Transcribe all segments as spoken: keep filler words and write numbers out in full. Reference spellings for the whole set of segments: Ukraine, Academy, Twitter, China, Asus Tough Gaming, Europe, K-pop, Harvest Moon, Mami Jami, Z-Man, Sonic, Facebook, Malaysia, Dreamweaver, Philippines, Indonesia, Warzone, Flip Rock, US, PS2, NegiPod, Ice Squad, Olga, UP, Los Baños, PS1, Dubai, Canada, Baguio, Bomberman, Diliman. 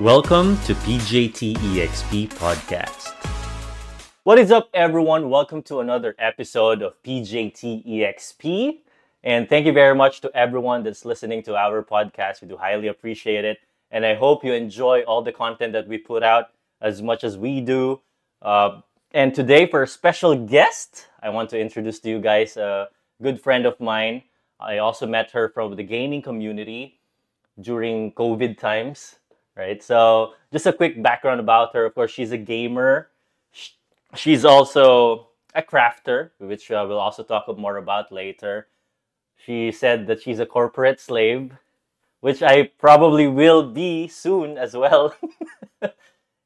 Welcome to P J T E X P Podcast. What is up, everyone? Welcome to another episode of P J T E X P. And thank you very much to everyone that's listening to our podcast. We do highly appreciate it. And I hope you enjoy all the content that we put out as much as we do. Uh, and today, for a special guest, I want to introduce to you guys a good friend of mine. I also met her from the gaming community during COVID times. Right, so just a quick background about her. Of course, she's a gamer. She's also a crafter, which uh, we'll also talk more about later. She said that she's a corporate slave, which I probably will be soon as well.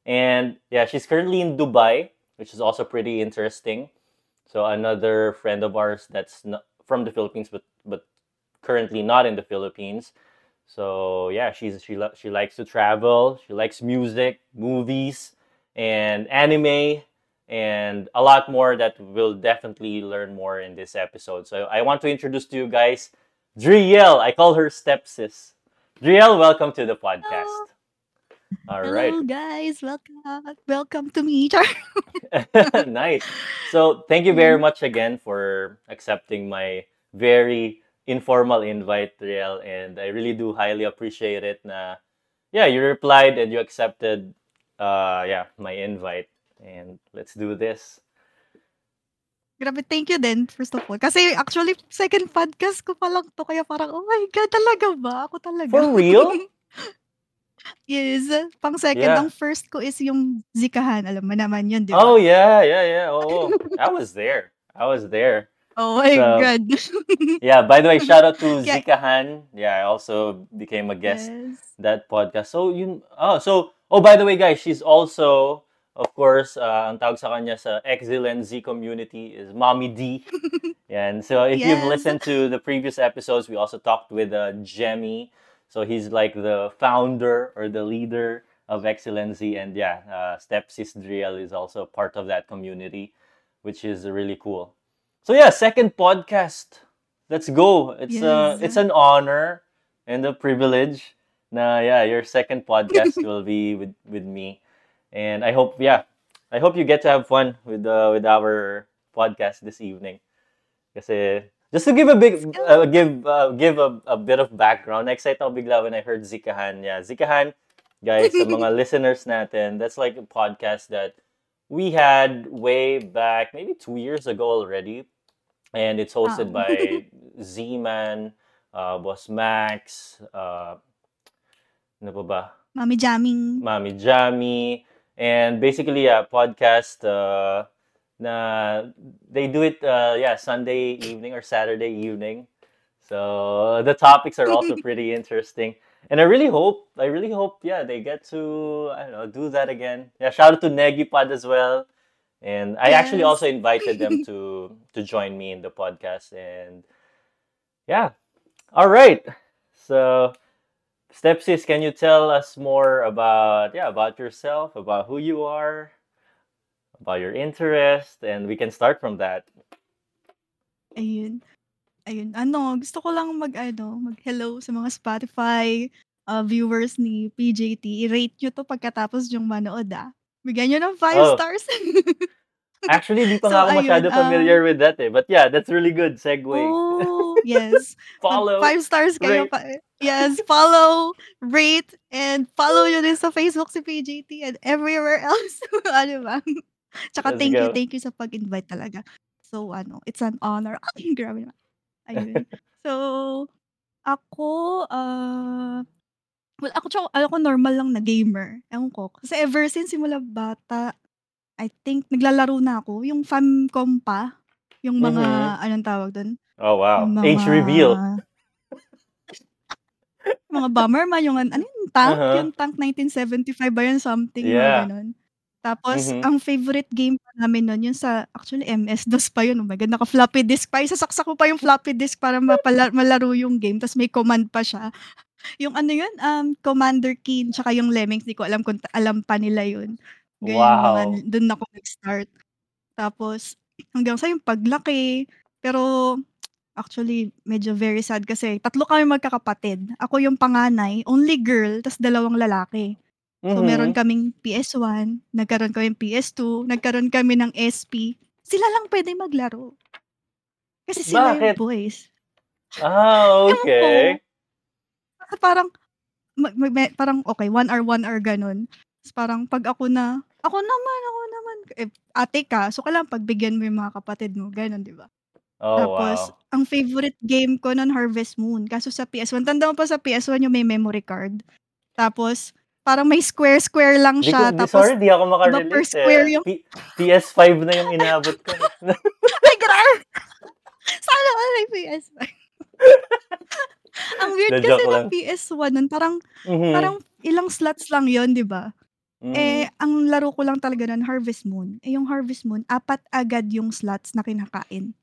And yeah, she's currently in Dubai, which is also pretty interesting. So another friend of ours that's not from the Philippines, but but currently not in the Philippines. So yeah, she's she lo- she likes to travel. She likes music, movies, and anime, and a lot more that we'll definitely learn more in this episode. So I want to introduce to you guys Drielle. I call her stepsis. Drielle, welcome to the podcast. Hello. All Hello, right, guys, welcome, welcome to meet her. Nice. So thank you very much again for accepting my very informal invite, Drielle, and I really do highly appreciate it. Na, yeah, you replied and you accepted, uh, yeah, my invite, and let's do this. Grabe, thank you then, first of all. Kasi actually, second podcast ko pa lang to, kaya parang, oh my God, talaga ba? Ako talaga. For real? Yes, pang second. Yeah. Ang first ko is yung Zikahan. Alam mo naman yun, di ba? Oh, yeah, yeah, yeah. Oh, I was there. I was there. Oh my so, God. Yeah, by the way, shout out to yeah. Zikahan. Yeah, I also became a guest yes. that podcast. So, you oh, so oh by the way, guys, she's also, of course, uh, ang tawag sa kanya sa Excellency community is Mami D. And so if yes. you've listened to the previous episodes, we also talked with uh, Jemmy. So he's like the founder or the leader of Excellency, and yeah, uh, stepsis Drielle is also part of that community, which is really cool. So yeah, second podcast. Let's go. It's yes. a it's an honor and a privilege. Na yeah, your second podcast will be with, with me, and I hope yeah, I hope you get to have fun with uh, with our podcast this evening. Kasi just to give a big uh, give uh, give a, a bit of background. Excited ako bigla when I heard Zikahan. Yeah, Zikahan, guys, sa mga listeners natin, that's like a podcast that we had way back, maybe two years ago already. And it's hosted wow. by Z-Man, uh, Boss Max, uh, ano pa ba? Mami Jami. Mami Jami. And basically, a yeah, podcast uh, na they do it, uh, yeah, Sunday evening or Saturday evening. So the topics are also pretty interesting. And I really hope, I really hope, yeah, they get to, I don't know, do that again. Yeah, shout out to NegiPod as well. And I yes. actually also invited them to to join me in the podcast. And yeah. All right. So, stepsis, can you tell us more about, yeah, about yourself, about who you are, about your interest, and we can start from that. Ayun. Ayun, ano, gusto ko lang mag, ano, mag-hello sa mga Spotify uh, viewers ni P J T. I-rate nyo to pagkatapos yung manood, ah. Bigyan nyo ng five oh. stars. Actually, di pa so, nga ako masyado um, familiar with that, eh. But yeah, that's really good. Segue. Oh, yes. Follow. Um, five stars kayo. Pa- yes, follow, rate, and follow nyo din sa Facebook si P J T and everywhere else. Ano ba? Tsaka Let's thank go. you, thank you sa pag-invite talaga. So, ano, it's an honor. Ay, grabe naman. Ayun. So, ako, uh, well, ako, tsaka, ako normal lang na gamer. Ewan ko. Kasi ever since simula bata, I think, naglalaro na ako. Yung Famcom pa. Yung mga, mm-hmm. anong tawag dun? Oh, wow. Mga, age reveal. Mga Bomberman, yung, ano yung tank? Uh-huh. Yung tank nineteen seventy-five ba yun? Something, yeah. Ganun. Tapos, mm-hmm. ang favorite game pa namin nun, yun sa, actually, M S DOS pa yun. Oh my God, naka-floppy disk pa. Isasaksak ko pa yung floppy disk para mapala- malaro yung game. Tapos may command pa siya. Yung ano yun, um, Commander Keen, tsaka yung Lemmings, di ko alam kung ta- alam pa nila yun. Ganyan, wow. Mga, dun ako nag-start. Tapos, hanggang sa yung paglaki. Pero, actually, medyo very sad kasi tatlo kami magkakapatid. Ako yung panganay, only girl, tas dalawang lalaki. So, mm-hmm. meron kaming P S one, nagkaroon kami P S two, nagkaroon kami ng S P. Sila lang pwede maglaro. Kasi sila Bakit? yung boys. Ah, okay. Kasi parang, mag, mag, parang okay, one hour, one hour, ganun. So, parang pag ako na, ako naman, ako naman, eh, ate ka, so kailangan pagbigyan mo yung mga kapatid mo, ganun, di ba? Oh, Tapos, wow. ang favorite game ko nun, Harvest Moon. Kaso sa P S one, tanda mo pa sa P S one yung may memory card. Tapos, parang may square-square lang siya. Di ko, tapos, sorry, di ako makarelate. Per square eh. yung... P- PS5 na yung inaabot ko. Ay, grabe! Sana wala yung P S five. Ang weird kasi ng P S one nun, parang, mm-hmm. parang ilang slots lang yon di ba? Mm. Eh, ang laro ko lang talaga nun, Harvest Moon. Eh, yung Harvest Moon, apat agad yung slots na kinakain.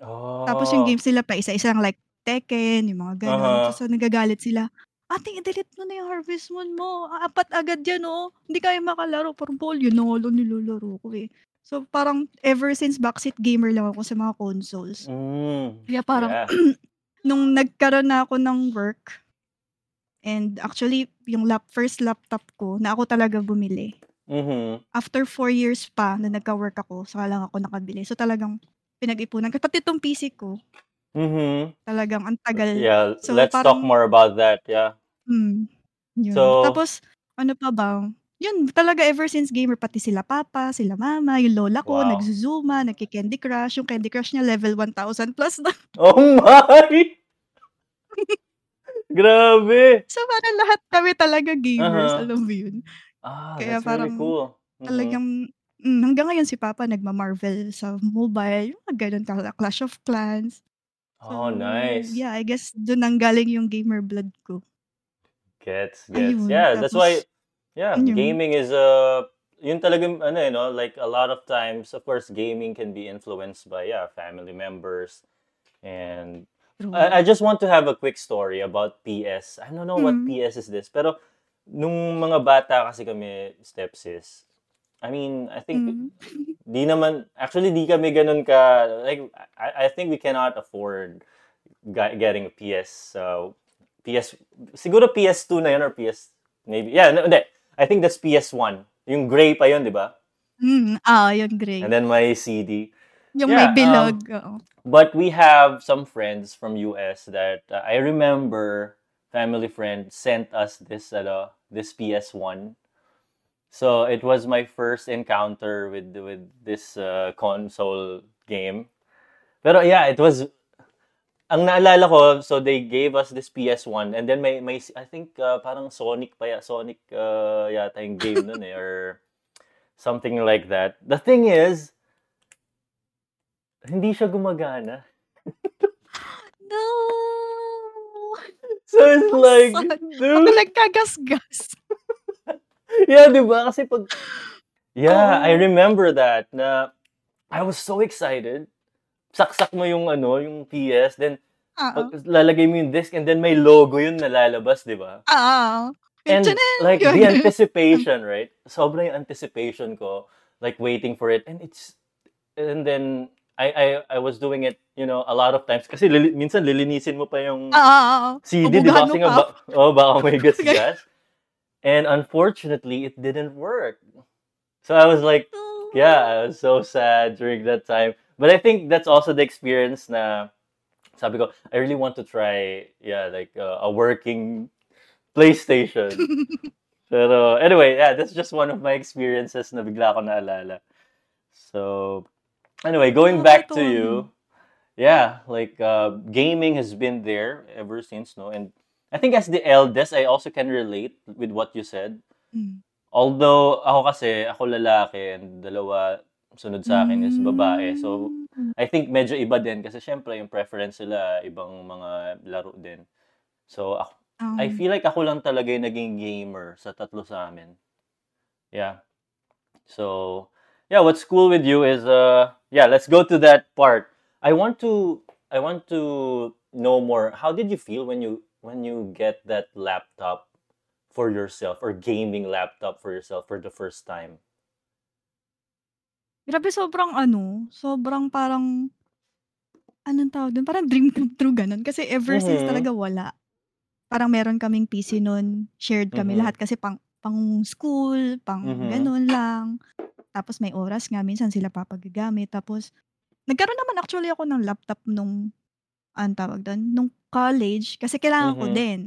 Oh. Tapos yung games nila pa, isa-isa lang, like Tekken, yung mga ganun. Uh-huh. So, nagagalit sila. Ating, i-delete mo na yung Harvest Moon mo. Apat agad yan, oh. Hindi kayo makalaro. Parang, Paul, yun, holo, nilolaro ko, eh. So, parang, ever since backseat gamer lang ako sa mga consoles. Mm, Kaya parang, yeah. nung nagkaroon na ako ng work, and actually, yung lap, first laptop ko, na ako talaga bumili. Mm-hmm. After four years pa, na nagka-work ako, saka lang ako nakabili. So, talagang, pinag-ipunan. Pati itong P C ko, mm-hmm. talagang ang tagal. Yeah, so, let's parang, talk more about that, yeah. Mm, so, tapos, ano pa ba? Yun, talaga ever since gamer, pati sila papa, sila mama, yung lola ko, wow. nagzuzuma, nagki-Candy Crush. Yung Candy Crush niya, level one thousand plus na. Oh my! Grabe! So, parang lahat kami talaga gamers, uh-huh. alam mo yun. Ah, Kaya that's parang, really cool. Mm-hmm. Talagang, mm, hanggang ngayon si papa nagma-Marvel sa mobile, yung ganun, Clash of Clans. So, oh, nice. Yeah, I guess doon ang galing yung gamer blood ko. Gets, gets. Ayun, yeah, tapos, that's why, yeah, yun. Gaming is a, yun talaga, ano, you know, like a lot of times, of course, gaming can be influenced by, yeah, family members. And I, I just want to have a quick story about P S. I don't know mm-hmm. what P S is this, pero nung mga bata kasi kami, stepsis, I mean, I think, mm-hmm. di naman, actually, di kami ganun ka, like, I, I think we cannot afford getting a P S, so, P S, siguro P S two na yun or P S, maybe, yeah, no, hindi. I think that's P S one. Yung gray pa yun, di ba? Mm, ah, yung gray. And then may C D. Yung yeah, may bilog. Um, but we have some friends from U S that uh, I remember, family friend sent us this, ano, this P S one. So it was my first encounter with with this uh, console game. Pero yeah, it was. Ang naalala ko, so they gave us this P S one and then may may I think uh, parang Sonic pa ya Sonic uh, yata yung game nun eh or something like that. The thing is hindi siya gumagana. No. So it's I'm like dude, ako nagkagasgas. Yeah, di ba? Kasi pag yeah, um, I remember that na I was so excited. Saksak mo yung ano, yung P S, then pag, lalagay mo yung disc and then may logo yun nalalabas, di ba? Oo. And like the anticipation, right? Sobra yung anticipation ko, like waiting for it, and it's and then I I I was doing it, you know, a lot of times kasi li, minsan lilinisin mo pa yung uh, C D, di ba? Kasi nga, ba, oh, baka may gasgas. And unfortunately, it didn't work. So I was like, yeah, I was so sad during that time. But I think that's also the experience na sabi ko, I really want to try, yeah, like uh, a working PlayStation. Pero anyway, yeah, that's just one of my experiences na bigla ko naalala. So anyway, going oh, back to you, yeah, like uh, gaming has been there ever since, no? And I think as the eldest, I also can relate with what you said. Mm. Although ako kasi, ako lalaki and dalawa, sunod sa akin is babae. So, I think medyo iba din kasi syempre yung preference nila ibang mga laro din. So, ako, um, I feel like ako lang talaga yung naging gamer sa tatlo sa amin. Yeah. So, yeah, what's cool with you is, uh, yeah, let's go to that part. I want to, I want to know more. How did you feel when you, when you get that laptop for yourself or gaming laptop for yourself for the first time? Grabe, sobrang ano, sobrang parang, anong tawag doon? Parang dream come true, ganun. Kasi ever mm-hmm. since talaga wala. Parang meron kaming P C noon, shared kami mm-hmm. lahat kasi pang pang school, pang mm-hmm. ganun lang. Tapos may oras nga, minsan sila papagagamit. Tapos, nagkaroon naman actually ako ng laptop nung, anong tawag doon, nung college. Kasi kailangan mm-hmm. ko din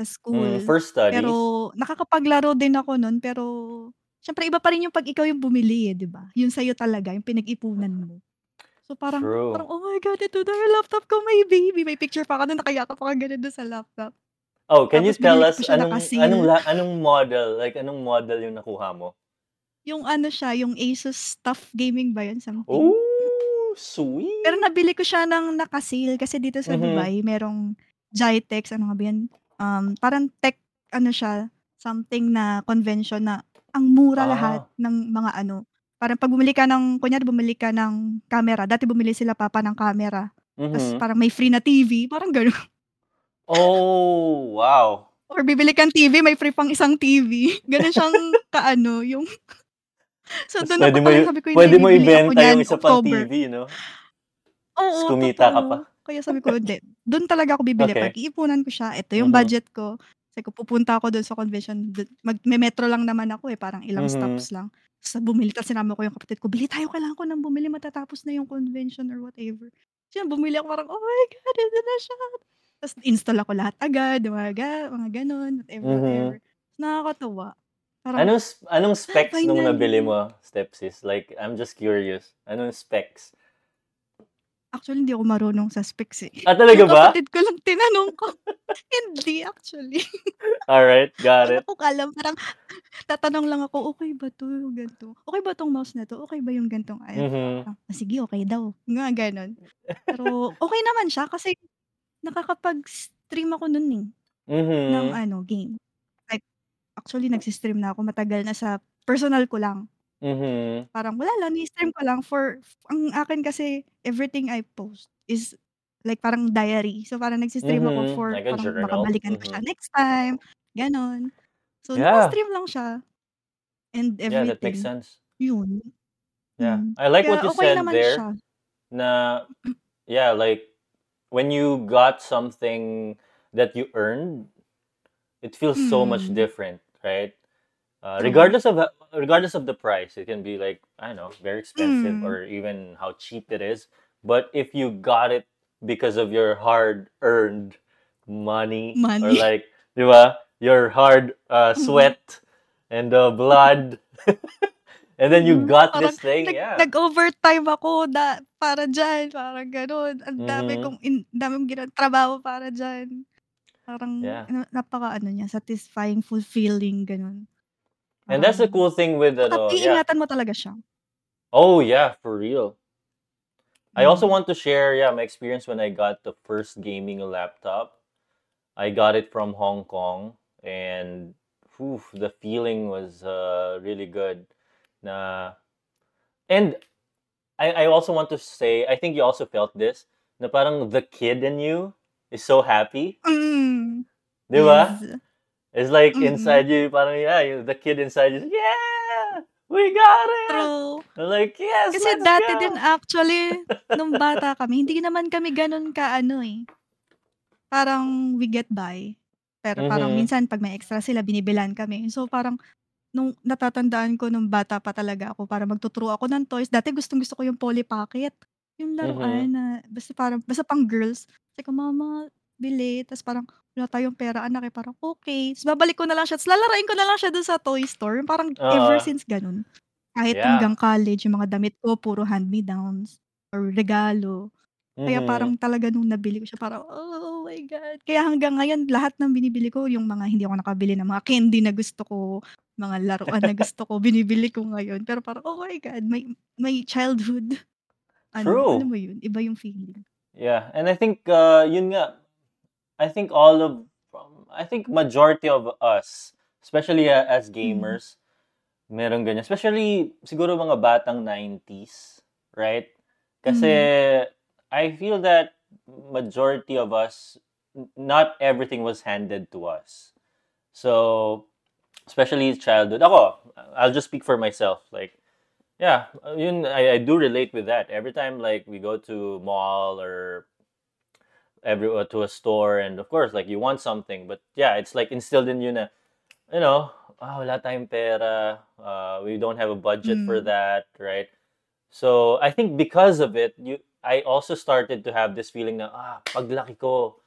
sa school. Mm, first studies. Pero, nakakapaglaro din ako nun. Pero, syempre iba pa rin yung pag ikaw yung bumili eh, di ba? Yun sa'yo talaga, yung pinag-ipunan mo. So parang, True. parang, oh my God, ito na yung laptop ko, may baby. May picture pa ka na nakayakap pa ka ganun doon sa laptop. Oh, can Tapos, you tell us anong, anong, anong model, like anong model yung nakuha mo? Yung ano siya, yung Asus Tough Gaming ba yun? Something. Oh, sweet! Pero nabili ko siya ng naka-sale kasi dito sa mm-hmm. Dubai, merong Jitex, ano nga ba yan? Um, parang tech, ano siya, something na convention na ang mura ah. lahat ng mga ano. Parang pag bumili ka ng, kunyari bumili ka ng camera, dati bumili sila papa ng camera, mm-hmm. tapos parang may free na T V, parang gano'n. Oh, wow. Or bibili kang T V, may free pang isang T V. Gano'n siyang kaano, yung... So doon ako parang sabi ko, pwede mo ibenta yung isa pang T V, no? Oo, kumita ka pa. Kaya sabi ko, doon talaga ako bibili. Okay. Pag iipunan ko siya, ito yung mm-hmm. budget ko. Kasi kung pupunta ako doon sa convention, mag, may metro lang naman ako eh, parang ilang mm-hmm. stops lang. Sa bumili, tapos sinama ko yung kapatid ko, bili tayo, kailangan ko nang bumili, matatapos na yung convention or whatever. Siya, bumili ako, parang, oh my God, ito na siya. Tapos install ako lahat agad, mga, mga ganun, whatever, mm-hmm. whatever. Nakakatawa. Parang, anong, anong specs ah, nung nabili mo, Stepsis? Like, I'm just curious. Anong specs? Actually, hindi ako marunong sa specs eh. Ah, talaga yung ba? Kapatid ko lang tinanong ko. Hindi, actually. Alright, got it. Wala kong alam. Parang, tatanong lang ako, okay ba ito yung ganito? Okay ba itong mouse na to? Okay ba yung gantong ayaw? Mm-hmm. Ah, sige, okay daw. Nga, ganon. Pero, okay naman siya kasi nakakapag-stream ako nun eh. Mm-hmm. Ng ano, game. Like, actually, nagsistream na ako matagal na sa personal ko lang. Mm-hmm. Parang wala lang, ni-stream ko lang for, ang akin kasi everything I post is like parang diary. So parang nagsistream mm-hmm. ako for like parang journal. Makabalikan mm-hmm. ko siya next time. Ganon. So yeah. Naka-stream lang siya. And everything. Yeah, that makes sense. Yun. Yeah. Mm-hmm. I like Kaya, what you okay said there. Siya. Na, yeah, like when you got something that you earned, it feels mm-hmm. so much different, right? Uh, regardless of regardless of the price, it can be like, I don't know, very expensive mm. or even how cheap it is. But if you got it because of your hard-earned money, money. Or like, di ba, your hard uh, sweat mm. and uh, blood, and then you got parang, this thing, nag, yeah. Nag-overtime ako da, para dyan, parang ganun. Ang dami mm-hmm. kong, in, dami kong trabaho para dyan. Parang yeah. napaka, ano niya, satisfying, fulfilling, ganun. And that's the cool thing with it. Uh, Iingatan yeah. mo talaga siya. Oh, yeah, for real. Yeah. I also want to share, yeah, my experience when I got the first gaming laptop. I got it from Hong Kong, and oof, the feeling was uh, really good. Na, and I, I also want to say, I think you also felt this, na parang the kid in you is so happy. Mm. Di ba? Yes. It's like mm-hmm. inside you, parang yeah, you, the kid inside you, yeah, we got it. True. I'm like, yes, kasi let's dati go. Din actually, nung bata kami, hindi naman kami ganun ka ano eh. Parang we get by. Pero mm-hmm. parang minsan pag may extra sila, binibilan kami. So parang, nung natatandaan ko nung bata pa talaga ako, para magtuturo ako ng toys. Dati gustong gusto ko yung Polly Pocket. Yung laruan mm-hmm. na, basta parang, basta pang girls. Kasi ko, mama, bili. Tapos parang, wala tayong pera, anak eh. Parang, okay. Tapos babalik ko na lang siya. Tapos lalarain ko na lang siya doon sa toy store. Parang uh, ever since ganun. Kahit yeah. hanggang college, yung mga damit ko, puro hand-me-downs or regalo. Mm-hmm. Kaya parang talaga nung nabili ko siya, parang, oh, oh my God. Kaya hanggang ngayon, lahat ng binibili ko, yung mga hindi ako nakabili ng mga candy na gusto ko, mga laruan na gusto ko, binibili ko ngayon. Pero parang, oh my God, may, may childhood. Ano, True. Ano mo yun? Iba yung feeling. Yeah. And I think, uh, yun nga, I think all of, I think majority of us, especially uh, as gamers, mm-hmm. meron ganyan. Especially, siguro mga batang nineties, right? Kasi, mm-hmm. I feel that majority of us, not everything was handed to us. So, especially childhood. Ako, I'll just speak for myself. Like, yeah, yun, I, I do relate with that. Every time, like, we go to mall or every to a store, and of course, like, you want something, but yeah, it's like instilled in you na, you know, ah, wala tayong pera, uh, we don't have a budget mm. for that, right? So, I think because of it, you, I also started to have this feeling na, ah, paglaki ko,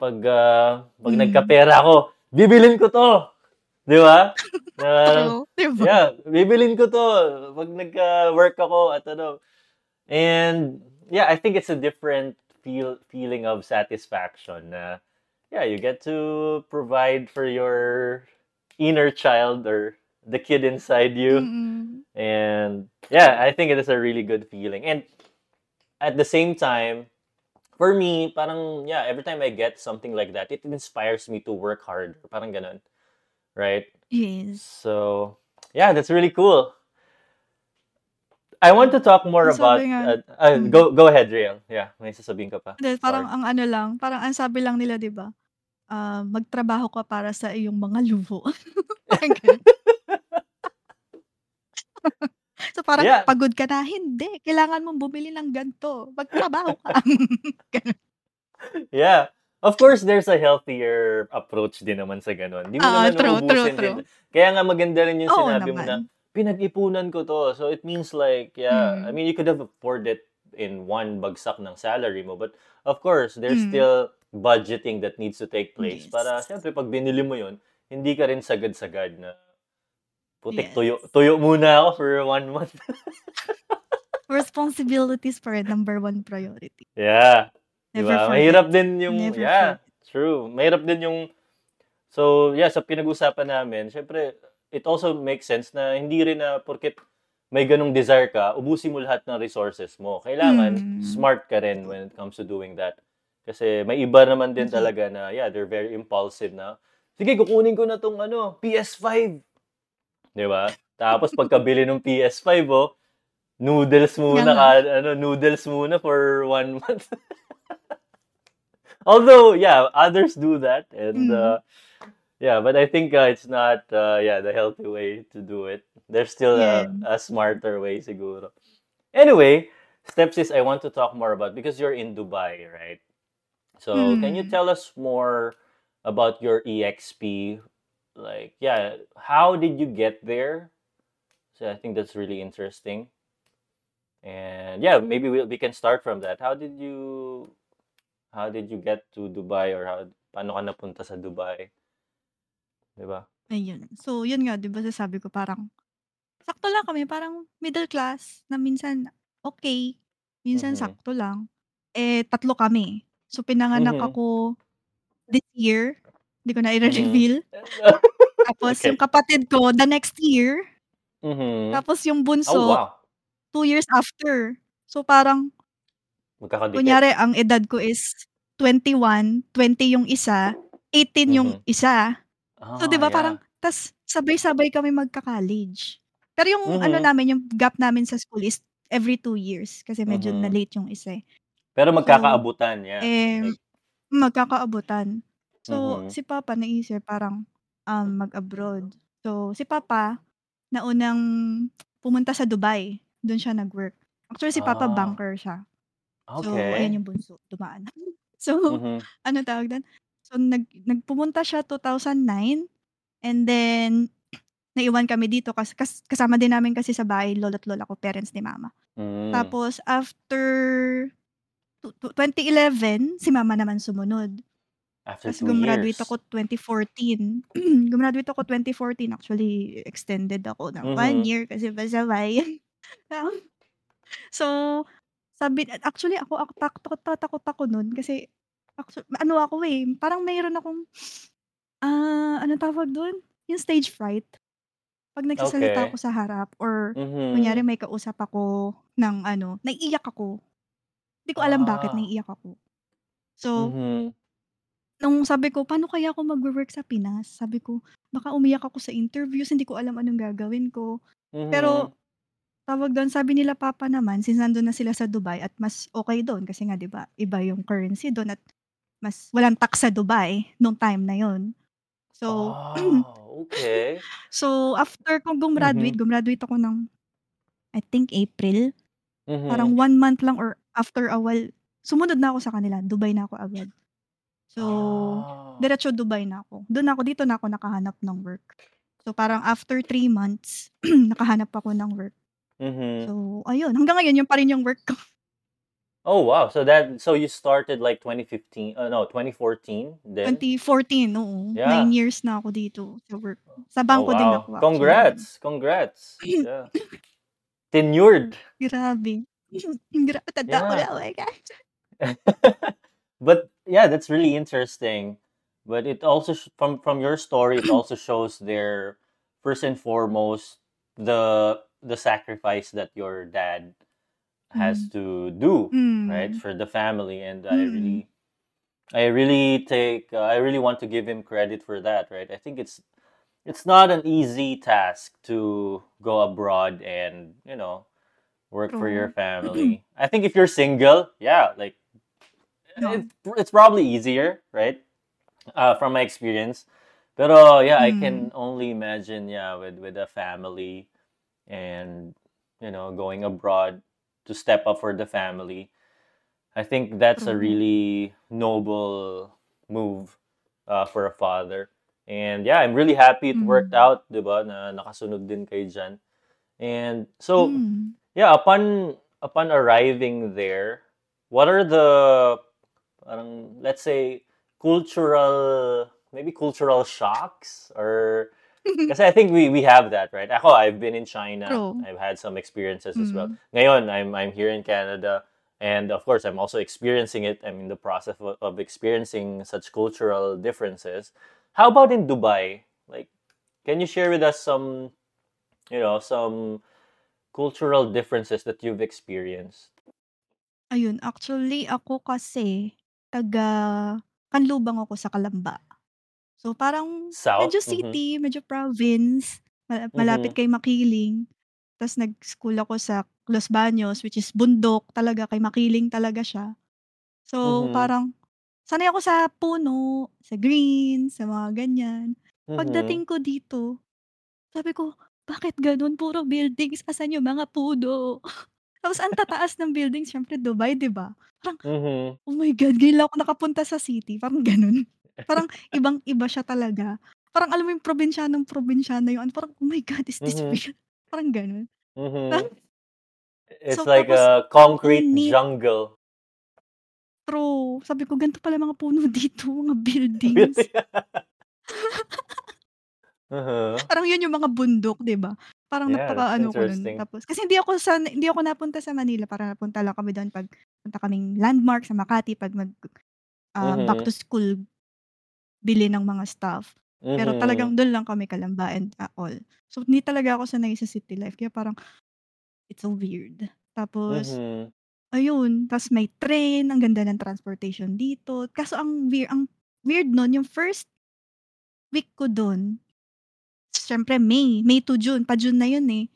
pag, uh, pag mm. nagkapera ako, bibilin ko to! Di ba? Uh, yeah, bibilin ko to pag nagka-work ako at ano. And, yeah, I think it's a different feel feeling of satisfaction na, yeah, you get to provide for your inner child or the kid inside you. Mm-mm. And yeah, I think it is a really good feeling. And at the same time, for me, parang, yeah, every time I get something like that, it inspires me to work harder. Parang ganun. Right? Yes. So, yeah, that's really cool. I want to talk more about... Uh, uh, mm. Go go ahead, Drielle. Yeah, may sasabihin ka pa. Then, parang Sorry. ang ano lang, parang ang sabi lang nila, di ba? Uh, magtrabaho ka para sa iyong mga lubo. So, parang yeah. pagod ka na, hindi. Kailangan mong bumili ng ganito. Magtrabaho ka. Yeah. Of course, there's a healthier approach din naman sa ganun. Di mo uh, naman true, true, true. Din. Kaya nga maganda rin yung Oo, sinabi naman. mo na, pinag-ipunan ko to. So, it means like, yeah, mm. I mean, you could have poured it in one bagsak ng salary mo. But, of course, there's mm. still budgeting that needs to take place. Yes. Para, syempre, pag binili mo yun, hindi ka rin sagad-sagad na, putik, yes. tuyo, tuyo muna ako for one month. Responsibilities para number one priority. Yeah. Never diba? Mahirap it. din yung, Never yeah, true. Mahirap din yung, so, yeah, sa pinag-usapan namin, syempre, it also makes sense na hindi rin na, porket may ganung desire ka, ubusin mo lahat ng resources mo. Kailangan, mm. smart ka rin when it comes to doing that. Kasi may iba naman din talaga na, yeah, they're very impulsive na, sige, kukunin ko na tong ano, P S five. Diba? Tapos, pagkabili ng P S five, oh, noodles muna ka, ano, noodles muna for one month. Although, yeah, others do that. And, mm. uh, yeah, but I think uh, it's not, uh, yeah, the healthy way to do it. There's still yeah. a, a smarter way, siguro. Anyway, steps is I want to talk more about, because you're in Dubai, right? So, mm. can you tell us more about your E X P? Like, yeah, how did you get there? So, I think that's really interesting. And, yeah, maybe we, we can start from that. How did you... How did you get to Dubai, or how, paano ka napunta sa Dubai? Diba? Ayun. So, yun nga, diba sasabi ko parang, sakto lang kami, parang middle class, na minsan okay, minsan mm-hmm. sakto lang. Eh, tatlo kami. So, pinanganak mm-hmm. ako this year, hindi ko na i-reveal. Mm-hmm. Tapos, okay. yung kapatid ko, the next year. Mm-hmm. Tapos, yung bunso, oh, wow. two years after. So, parang, kunyari, ang edad ko is twenty-one, twenty yung isa, eighteen yung mm-hmm. isa. Oh, so, di ba, yeah. parang, tas sabay-sabay kami magka-college. Pero yung, mm-hmm. ano namin, yung gap namin sa school is every two years. Kasi medyo mm-hmm. na-late yung isa eh. Pero magkakaabutan, so, yeah. Eh, like... magkakaabutan. So, mm-hmm. si Papa naisip, parang, um, mag-abroad. So, si Papa, naunang pumunta sa Dubai. Doon siya nag-work. Actually, si Papa, ah. banker siya. So, okay. ayan yung bunso, dumaan. So, mm-hmm. ano tawag doon? So, nag, nagpumunta siya two thousand nine, and then, naiwan kami dito, kas, kas, kasama din namin kasi sa bahay, lolo't lola ko, parents ni mama. Mm. Tapos, after t- t- twenty eleven, si mama naman sumunod. After Tapos, two gumraduate years. ako twenty fourteen. Gumraduate ako twenty fourteen, actually, extended ako ng mm-hmm. one year kasi basabay. So, sabi, actually, ako, ako takot, takot ako nun kasi, actually, ano ako eh, parang mayroon akong, ah, uh, ano tawag dun? Yung stage fright. Pag nagsasalita okay. ako sa harap, or, mm-hmm. kunyari, may kausap ako ng, ano, naiiyak ako. Hindi ko alam ah. bakit naiiyak ako. So, mm-hmm. nung sabi ko, paano kaya ako mag-work sa Pinas? Sabi ko, baka umiyak ako sa interviews, hindi ko alam anong gagawin ko. Mm-hmm. Pero, tawag doon, sabi nila Papa naman, since nandun na sila sa Dubai at mas okay doon kasi nga, di ba, iba yung currency doon at mas walang tax sa Dubai nung time na yon. So, oh, okay. So, after kong gumraduate, mm-hmm. gumraduate ako ng, I think, April. Mm-hmm. Parang one month lang or after a while, sumunod na ako sa kanila. Dubai na ako agad. So, oh. diretso Dubai na ako. Doon ako, dito na ako nakahanap ng work. So parang after three months, nakahanap ako ng work. Mm-hmm. So ayun, hanggang ngayon yung pa rin yung work ko. Oh wow. So that so you started like twenty fifteen uh, no, twenty fourteen then. twenty fourteen, oo. Yeah. Nine years na ako dito sa work. Sa bangko oh, wow. din ako. Actually. Congrats. Congrats. Yeah. Tenured. Grabe. Grabe tanda ko na. Oh my God. But yeah, that's really interesting. But it also sh- from from your story it also shows there first and foremost the the sacrifice that your dad has mm. to do mm. right for the family, and mm. I really, I really take, uh, I really want to give him credit for that, right? I think it's, it's not an easy task to go abroad and you know work oh. for your family. I think if you're single, yeah, like no. it, it's probably easier, right? Uh, from my experience, but yeah, mm. I can only imagine, yeah, with with a family, and you know going abroad. To step up for the family, I think that's a really noble move uh, for a father. And yeah, I'm really happy it mm. worked out, diba? Na nakasunod din kayo dyan. And so, mm. yeah, upon upon arriving there, what are the, um, let's say, cultural, maybe cultural shocks or? Kasi I think we we have that, right? Ako, I've been in China. True. I've had some experiences mm. as well. Ngayon, I'm I'm here in Canada, and of course, I'm also experiencing it. I'm in the process of, of experiencing such cultural differences. How about in Dubai? Like, can you share with us some, you know, some cultural differences that you've experienced? Ayun, actually, ako kasi taga Kanlubang ako sa Kalamba. So, parang South? Medyo city, mm-hmm. medyo province, mal- malapit mm-hmm. kay Makiling. Tapos, nag-school ako sa Los Baños, which is bundok talaga, kay Makiling talaga siya. So, mm-hmm. parang, sanay ako sa puno, sa green, sa mga ganyan. Mm-hmm. Pagdating ko dito, sabi ko, bakit ganun? Puro buildings, asan yung mga puno? Tapos, ang tataas ng buildings, syempre Dubai, di ba? Parang, mm-hmm. oh my God, gila ako nakapunta sa city. Parang ganun. Parang ibang-iba siya talaga. Parang alam mo yung probinsyanong probinsyano yun. Parang, oh my God, is this mm-hmm. real? Parang ganun. Mm-hmm. Parang, it's so, like tapos, a concrete ni- jungle. True. Sabi ko, ganito pala mga puno dito, mga buildings. uh-huh. Parang yun yung mga bundok, diba? Parang yeah, napaka-ano ko nun. Tapos, kasi hindi ako, sa, hindi ako napunta sa Manila. Parang napunta lang kami doon pag punta kaming landmark sa Makati pag mag uh, mm-hmm. back to school bili ng mga stuff. Mm-hmm. Pero talagang doon lang kami Kalamba and uh, all. So, hindi talaga ako sanay sa city life. Kaya parang, it's so weird. Tapos, mm-hmm. ayun. Tapos may train. Ang ganda ng transportation dito. Kaso, ang weird, ang weird nun, yung first week ko doon, syempre May, May to June, pa June na yun eh.